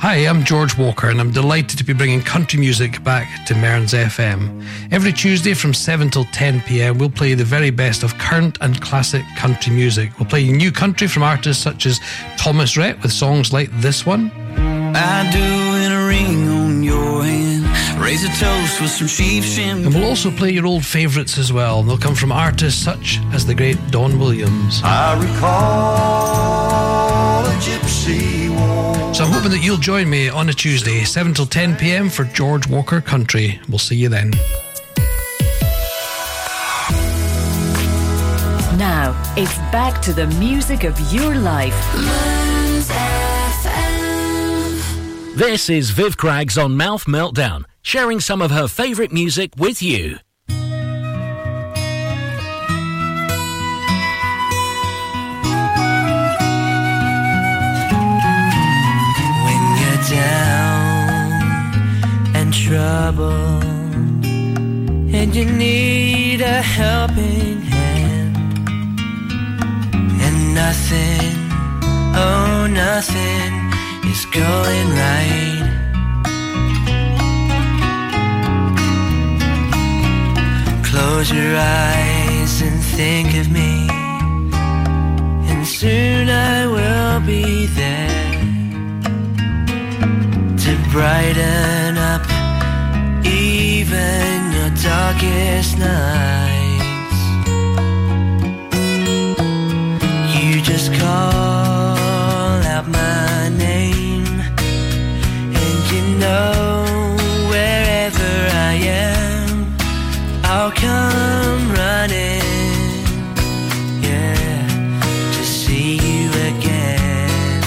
Hi, I'm George Walker and I'm delighted to be bringing country music back to Mearns F M. Every Tuesday from seven till ten p m we'll play the very best of current and classic country music. We'll play new country from artists such as Thomas Rhett with songs like this one. I do in a ring on your hand, raise a toast with some sheep shim. And we'll also play your old favourites as well. They'll come from artists such as the great Don Williams. I recall a gypsy woman. So I'm hoping that you'll join me on a Tuesday, seven till ten p m for George Walker Country. We'll see you then. Now, it's back to the music of your life. Mearns F M. This is Viv Craggs on Mouth Meltdown, sharing some of her favourite music with you. When you're down and troubled and you need a helping hand, and nothing, oh nothing is going right. Close your eyes and think of me, and soon I will be there to brighten up even your darkest nights. You just call out my name, and you know wherever I am, I'll come running, yeah, to see you again.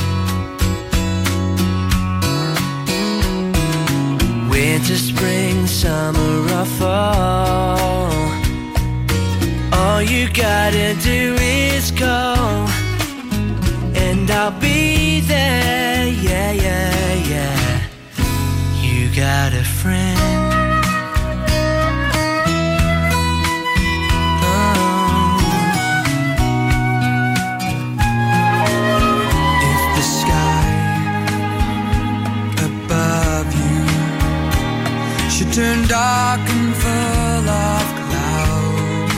Winter, spring, summer or fall, all you gotta do is call, and I'll be there, yeah, yeah, yeah. You got a friend, oh. If the sky above you should turn dark and full of clouds,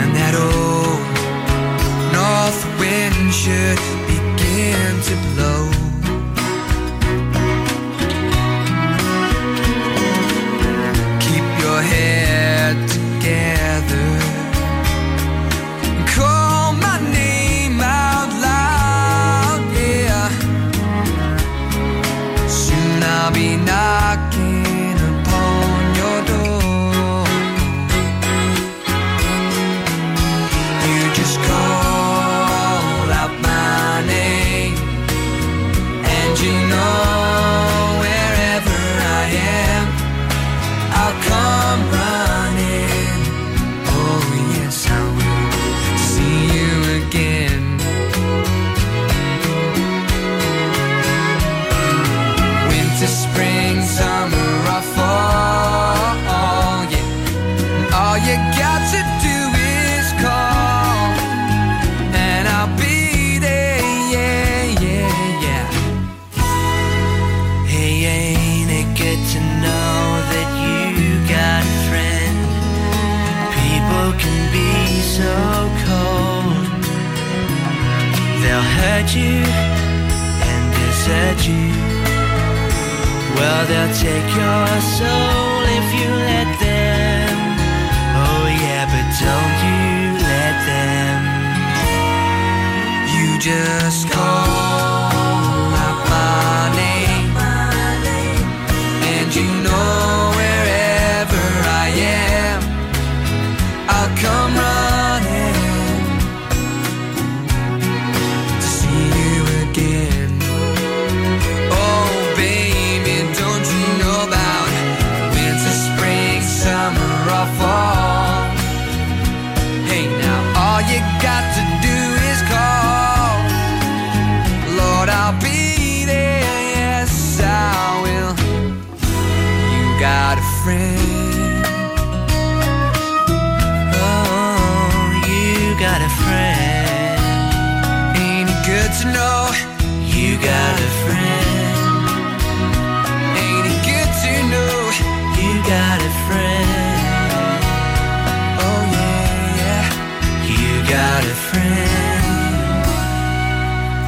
and that old north wind should begin to blow, keep your head together and call my name out loud, yeah. Soon I'll be knocking you and desert you. Well, they'll take your soul if you let them. Oh yeah, but don't you let them. You just call out my name, and you know wherever I am, I'll come running.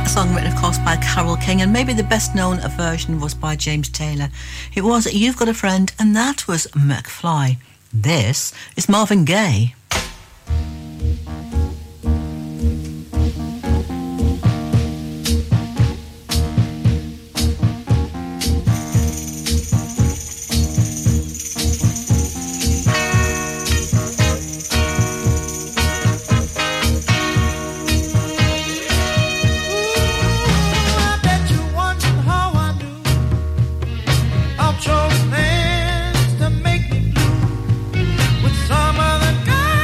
Song written, of course, by Carole King, and maybe the best known version was by James Taylor. It was You've Got a Friend, and that was McFly. This is Marvin Gaye. Chose hands to make me blue with some other guy.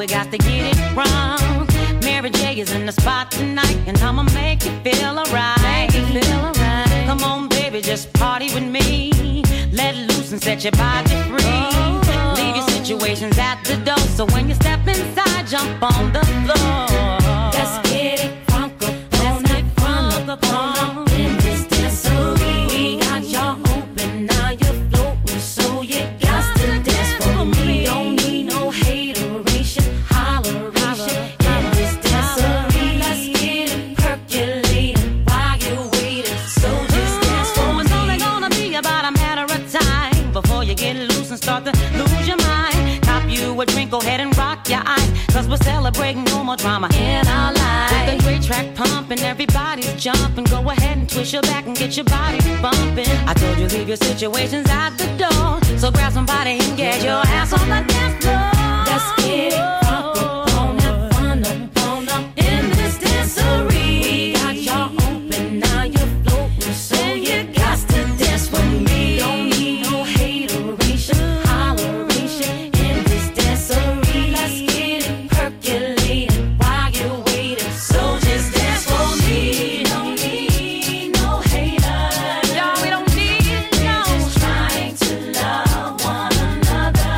we got to get it wrong. Mary J is in the spot tonight, and I'ma make you feel alright. Right. Come on, baby, just party with me. Let loose and set your body free. Oh. Leave your situations at the door, so when you step inside, jump on the floor. Let's get it funk up, let's get funk up, funk up in this dance. We got y'all open, now you're floating, so you got to dance for me. Don't need no hateration, holleration in this dance. Let's get it percolating while you're waiting, so just dance for me. It's only gonna be about a matter of time before you get loose and start to lose your mind. Cop you a drink, go ahead and rock your eyes, 'cause we're celebrating no more drama in our lives. With the great track pumping, everybody's jumping. Go ahead and twist your back and get your body bumping. I told you leave your situations out the door, so grab somebody and get your ass on the dance floor. Let's get it funk up, on up, fun up, fun up in this dancery. We got y'all open, now you're floating, so you got to dance for me. Don't need no hateration, holleration in this dancery. Let's get it percolating while you're waiting, so just dance for me. Don't need no haters, no, we don't need no. We're just trying to love one another.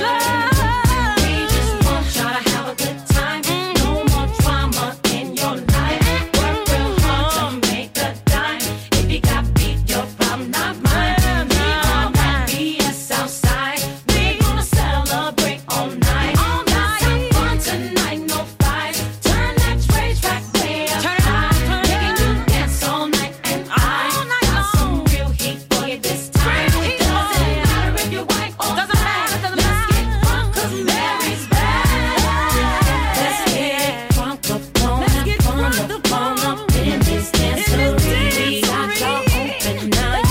Love. We just want y'all to have a good time. No more drama in your life. Work real hard to make a dime. If you got beat, your problem not mine. Leave all that B S outside. We gonna celebrate all night. All night, some fun tonight, no fights. Turn that trash back way up Turn it high. Turn it Making you dance all night, and I all night got some real heat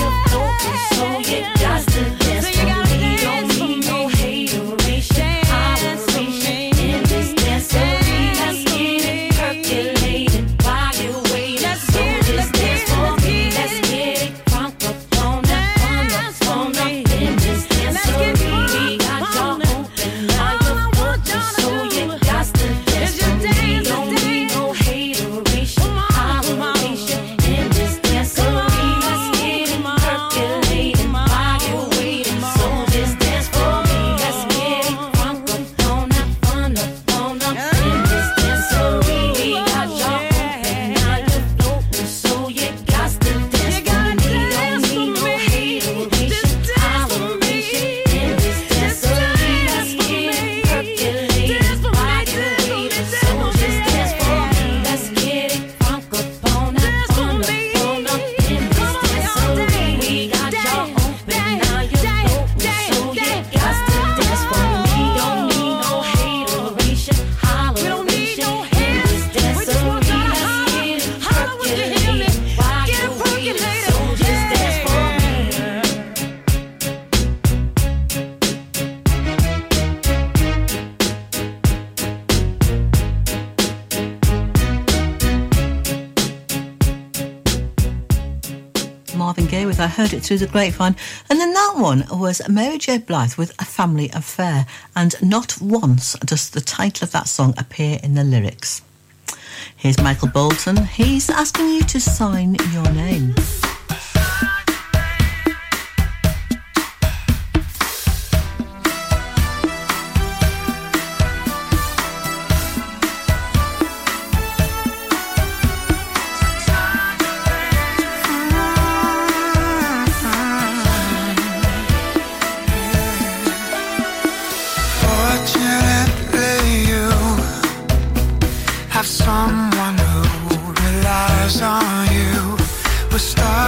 for you this time. Real heat. Doesn't matter if you're white or Doesn't black. matter, doesn't Let's get fun, 'cause Mary's back. Let's get it funk up, on Let's get fun up, fun up in this dancery. We got y'all open, now you're floating, so you got to dance for me. Don't need no hateration, holleration in this dancery. Let's get it percolating while you're waiting, so just dance for me. Let's get it funk up, on up, fun up, fun up in this dancery. We got y'all open, now you're floating, so you got to dance for me. Don't need no hateration, holleration in this dancery. Let's get it percolating while you're waiting, so just dance for me. Let's get it funk up, on up, fun up, fun up in this dancery. We got y'all open, now you're floating, so you got to dance for me. Don't need no hateration, holleration in this dancery. Let's get it percolating while you're waiting, so just dance for me. Let's get it funk up, on up, fun up, fun up in this dancery. We got y'all open, now you're floating, so you got to dance for me. Don't need no hateration, holleration in this dancery. Let's get it percolating while you're waiting, so just dance for me. Marvin Gaye with I Heard It Through the Grapevine. And then that one was Mary J. Blythe with A Family Affair. And not once does the title of that song appear in the lyrics. Here's Michael Bolton. He's asking you to sign your name. Fortunately, you have someone who relies on you. We're starting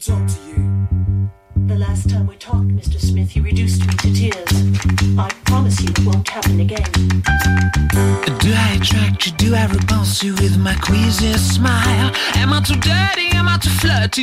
talk to you. The last time we talked, Mister Smith, you reduced me to tears. I promise you it won't happen again. Do I attract you? Do I repulse you with my queasy smile? Am I too dirty? Am I too flirty?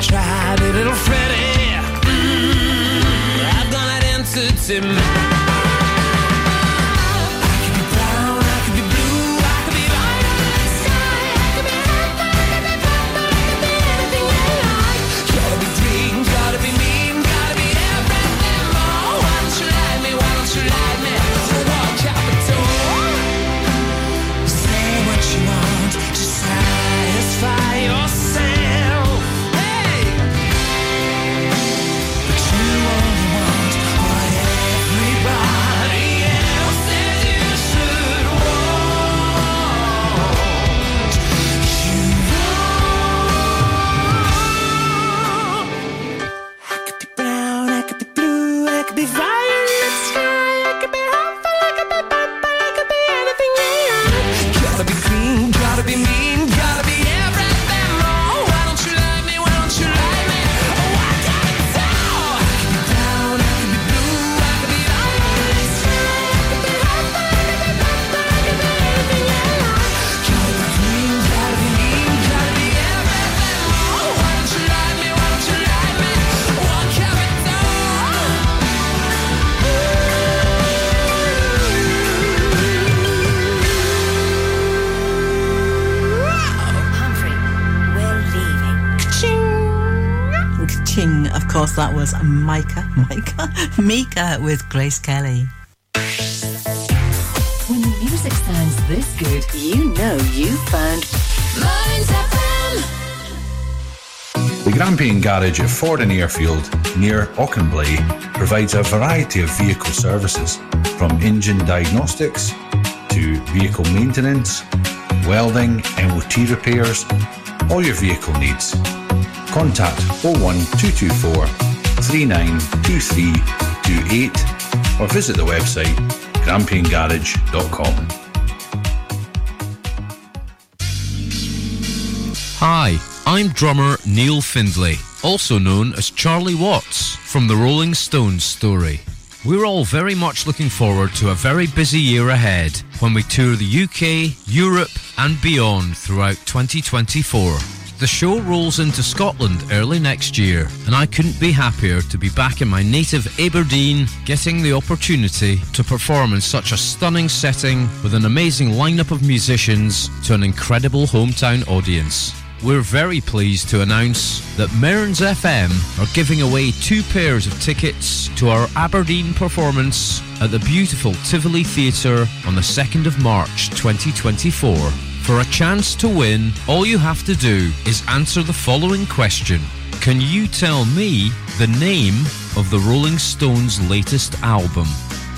Tried a little Freddy, mm, I've done that answer to me. That was Micah, Micah, Mika with Grace Kelly. When the music sounds this good, you know you found Mearns F M. The Grampian Garage at Fordham Airfield near Auchenblay provides a variety of vehicle services, from engine diagnostics to vehicle maintenance, welding, M O T repairs, all your vehicle needs. Contact oh one two two four, three nine two three two eight or visit the website grampian garage dot com. Hi, I'm drummer Neil Findlay, also known as Charlie Watts from the Rolling Stones story. We're all very much looking forward to a very busy year ahead when we tour the U K, Europe and beyond throughout twenty twenty-four. The show rolls into Scotland early next year, and I couldn't be happier to be back in my native Aberdeen, getting the opportunity to perform in such a stunning setting with an amazing lineup of musicians to an incredible hometown audience. We're very pleased to announce that Mearns F M are giving away two pairs of tickets to our Aberdeen performance at the beautiful Tivoli Theatre on the second of March twenty twenty-four. For a chance to win, all you have to do is answer the following question. Can you tell me the name of the Rolling Stones' latest album?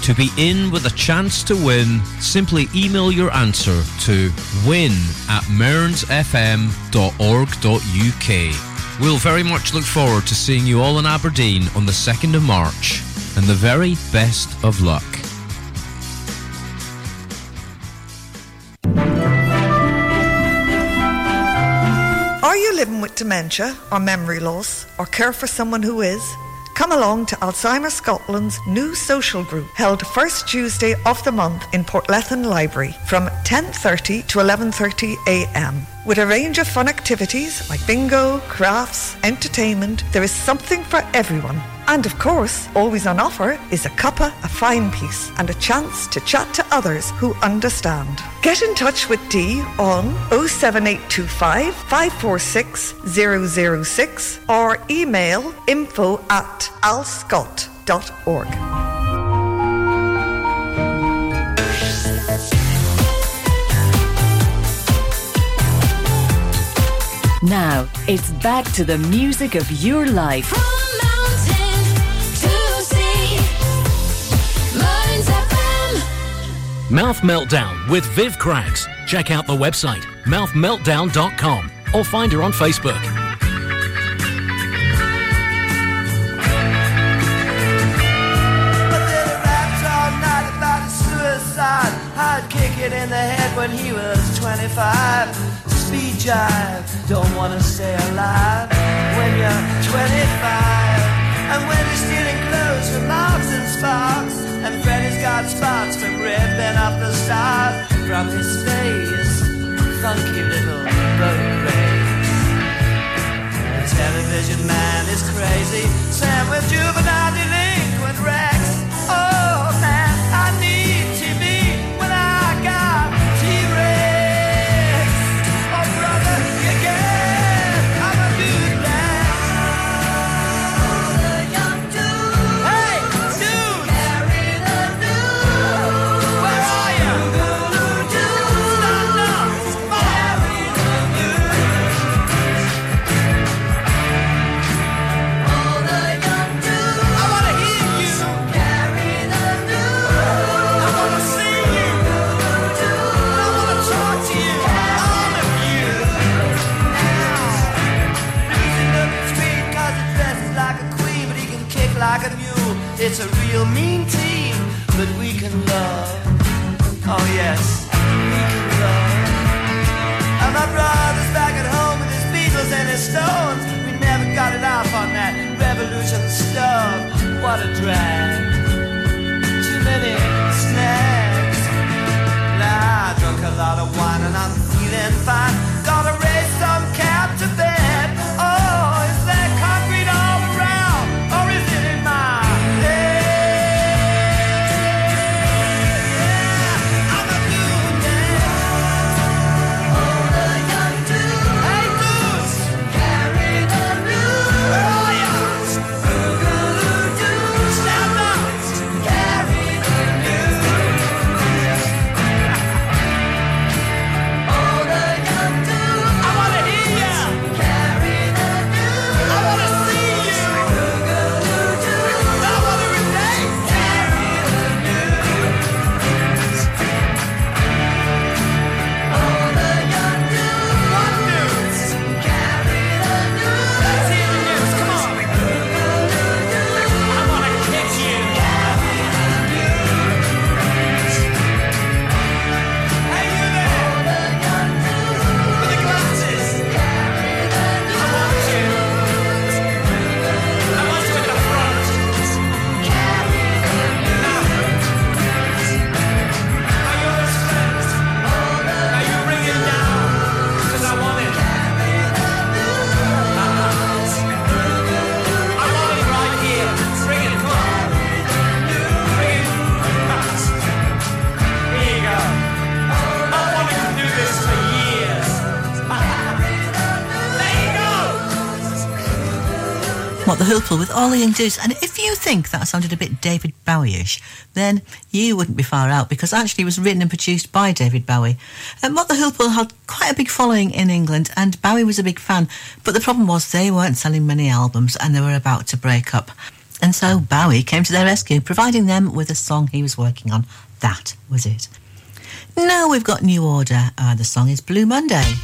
To be in with a chance to win, simply email your answer to win at mearns f m dot org dot u k. We'll very much look forward to seeing you all in Aberdeen on the second of March, and the very best of luck. Are you living with dementia or memory loss, or care for someone who is? Come along to Alzheimer's Scotland's new social group, held first Tuesday of the month in Portlethen Library from ten thirty to eleven thirty a.m. With a range of fun activities like bingo, crafts, entertainment, there is something for everyone. And of course, always on offer is a cuppa, a fine piece, and a chance to chat to others who understand. Get in touch with Dee on oh seven eight two five, five four six, oh oh six or email info at alscott dot org. Now, it's back to the music of your life. From mountain to sea, Mearns F M. Mouth Meltdown with Viv Craggs. Check out the website, mouth meltdown dot com, or find her on Facebook. I'd kick it in the head when he was twenty-five. Speed jive, don't wanna stay alive when you're twenty-five. And when he's stealing clothes from Marks and Sparks, and Freddy's got spots from ripping off the stars from his face. Funky little boat race. The television man is crazy, Sam with juvenile delinquent Rex. Oh man, I need T V. It's a real mean team, but we can love. Oh yes, we can love. And my brother's back at home with his Beatles and his Stones. We never got it off on that revolution stuff. What a drag. Too many snacks. Nah, I drunk a lot of wine and I'm feeling fine. Gotta raise some cap to bed. Oh, is that concrete all around, or is it in my The Hoople with All the Young Dudes. And if you think that sounded a bit David Bowie-ish, then you wouldn't be far out, because actually it was written and produced by David Bowie. And Mott the Hoople had quite a big following in England, and Bowie was a big fan, but the problem was they weren't selling many albums and they were about to break up. And so Bowie came to their rescue, providing them with a song he was working on. That was it. Now we've got New Order, and the song is Blue Monday.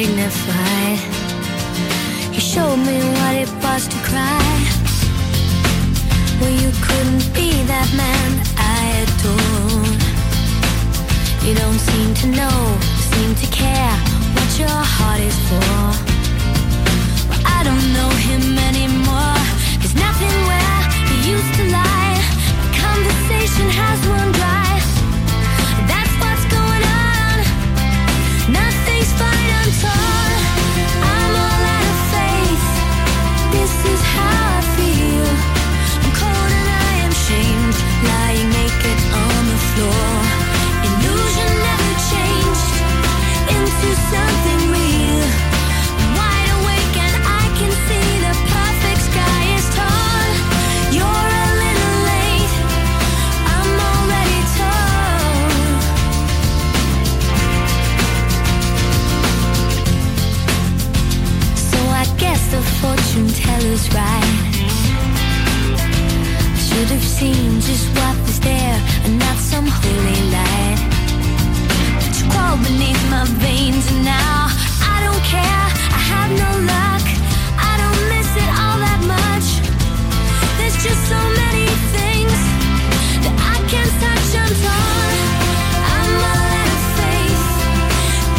dignified. You showed me what it was to cry. Well, you couldn't be that man I adored. You don't seem to know, seem to care what your heart is for. Well, I don't know him anymore. There's nothing where he used to lie. The conversation has run dry. That's what's going on. Nothing's fine untold. I'm all out of faith. This is how I feel. I'm cold and I am shamed, lying naked on the floor. Illusion never changed into something real. I'm wide awake and I can see the perfect sky is tall. You're a little late, I'm already told. So I guess the fortune teller's right. I should have seen just what was there and not some holy light. Crawl beneath my veins and now I don't care, I have no luck. I don't miss it all that much. There's just so many things that I can't touch untorn. I'm all out of faith,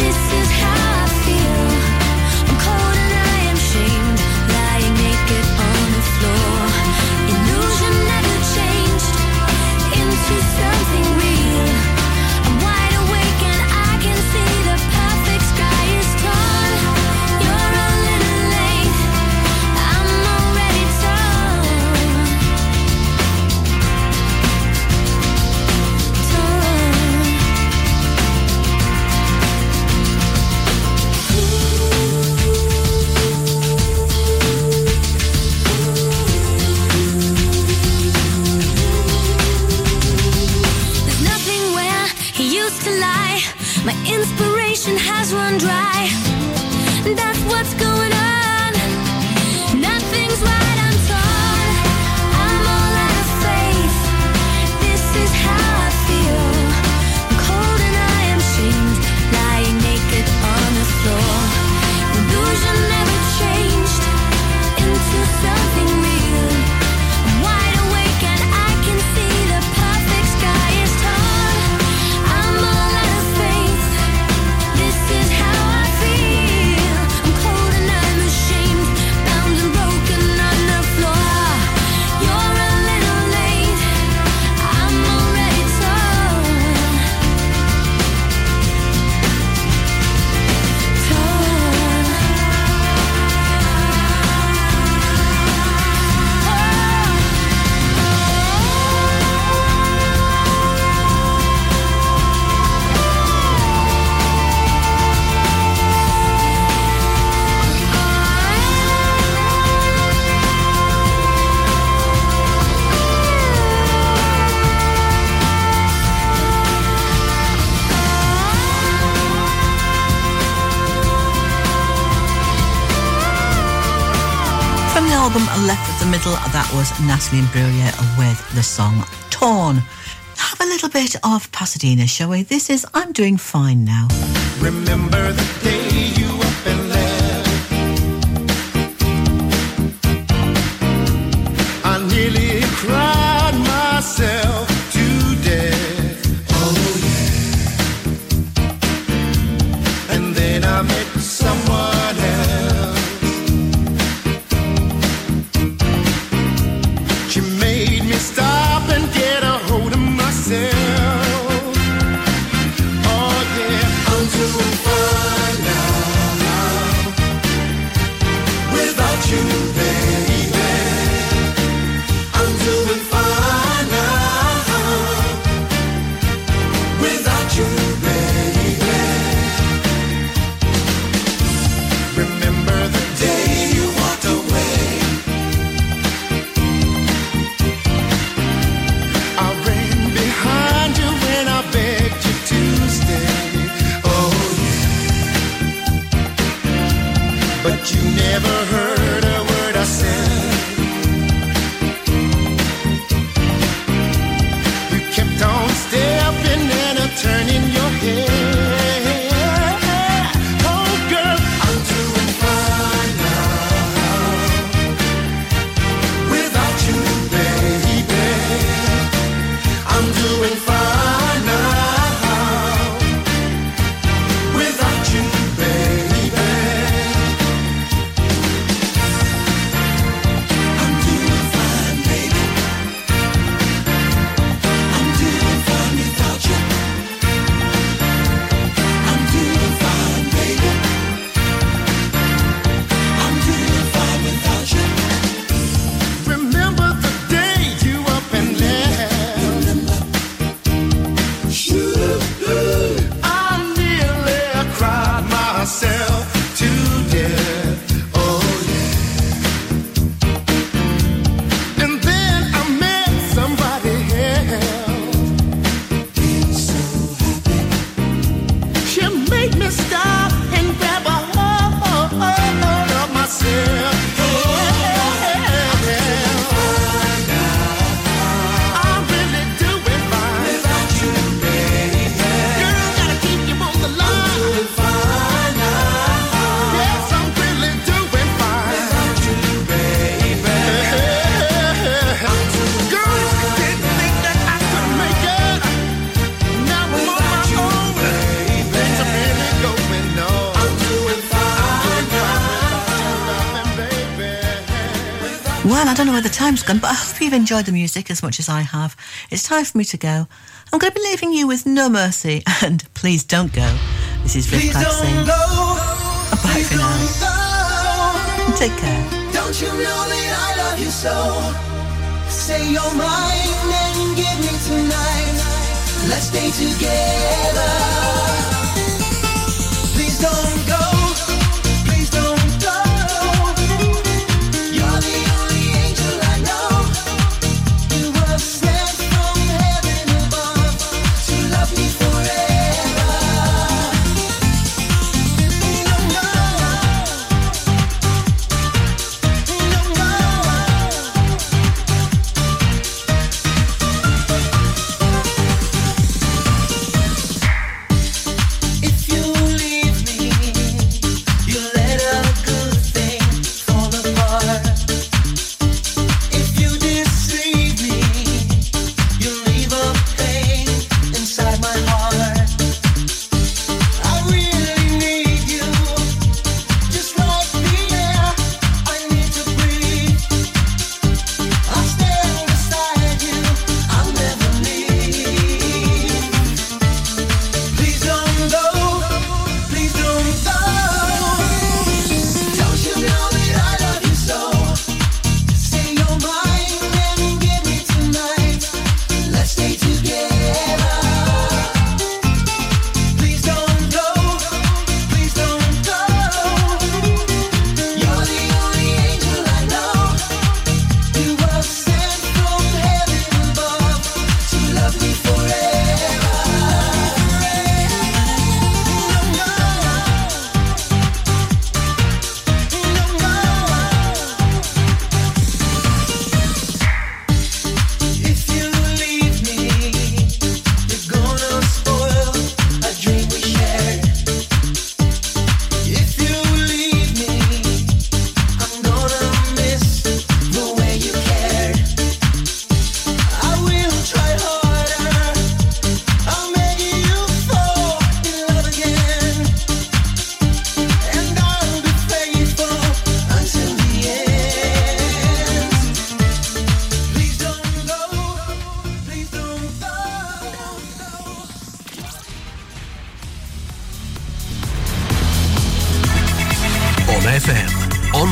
this is how I feel. I'm cold and I am shamed, lying naked on the floor. Illusion never changed into something real. My inspiration has run dry. That's what's going on. Nothing's right, I'm torn. I'm all out of faith. This is how I feel. I'm cold and I am shamed, lying naked on the floor. Illusion never changed into something real. I'm wide awake and I can see the perfect sky is torn. I'm all out of faith. This is how I feel. I'm cold and I'm ashamed, bound and broken on the floor. You're a little late, I'm already torn. Torn. From the album Left of the Middle, that was Natalie Imbruglia with the song Torn. Have a little bit of Pasadena, shall we? This is I'm Doing Fine Now. Remember the day you up and left. I nearly cried myself to death. Oh, yeah. And then I met someone else. Stop and get a hold of myself. Oh yeah, I'm doing fine now. Without you, baby, I'm doing fine now. Without you, baby. Remember the day you walked away. But you never heard a word I said. You kept on stepping and a turning your head. Oh, girl, Well, I don't know where the time's gone, but I hope you've enjoyed the music as much as I have. It's time for me to go. I'm going to be leaving you with No Mercy and Please Don't Go. This is Viv Craggs saying bye for now. And take care. Don't you know that I love you so? Say you're mine and give me tonight. Let's stay together.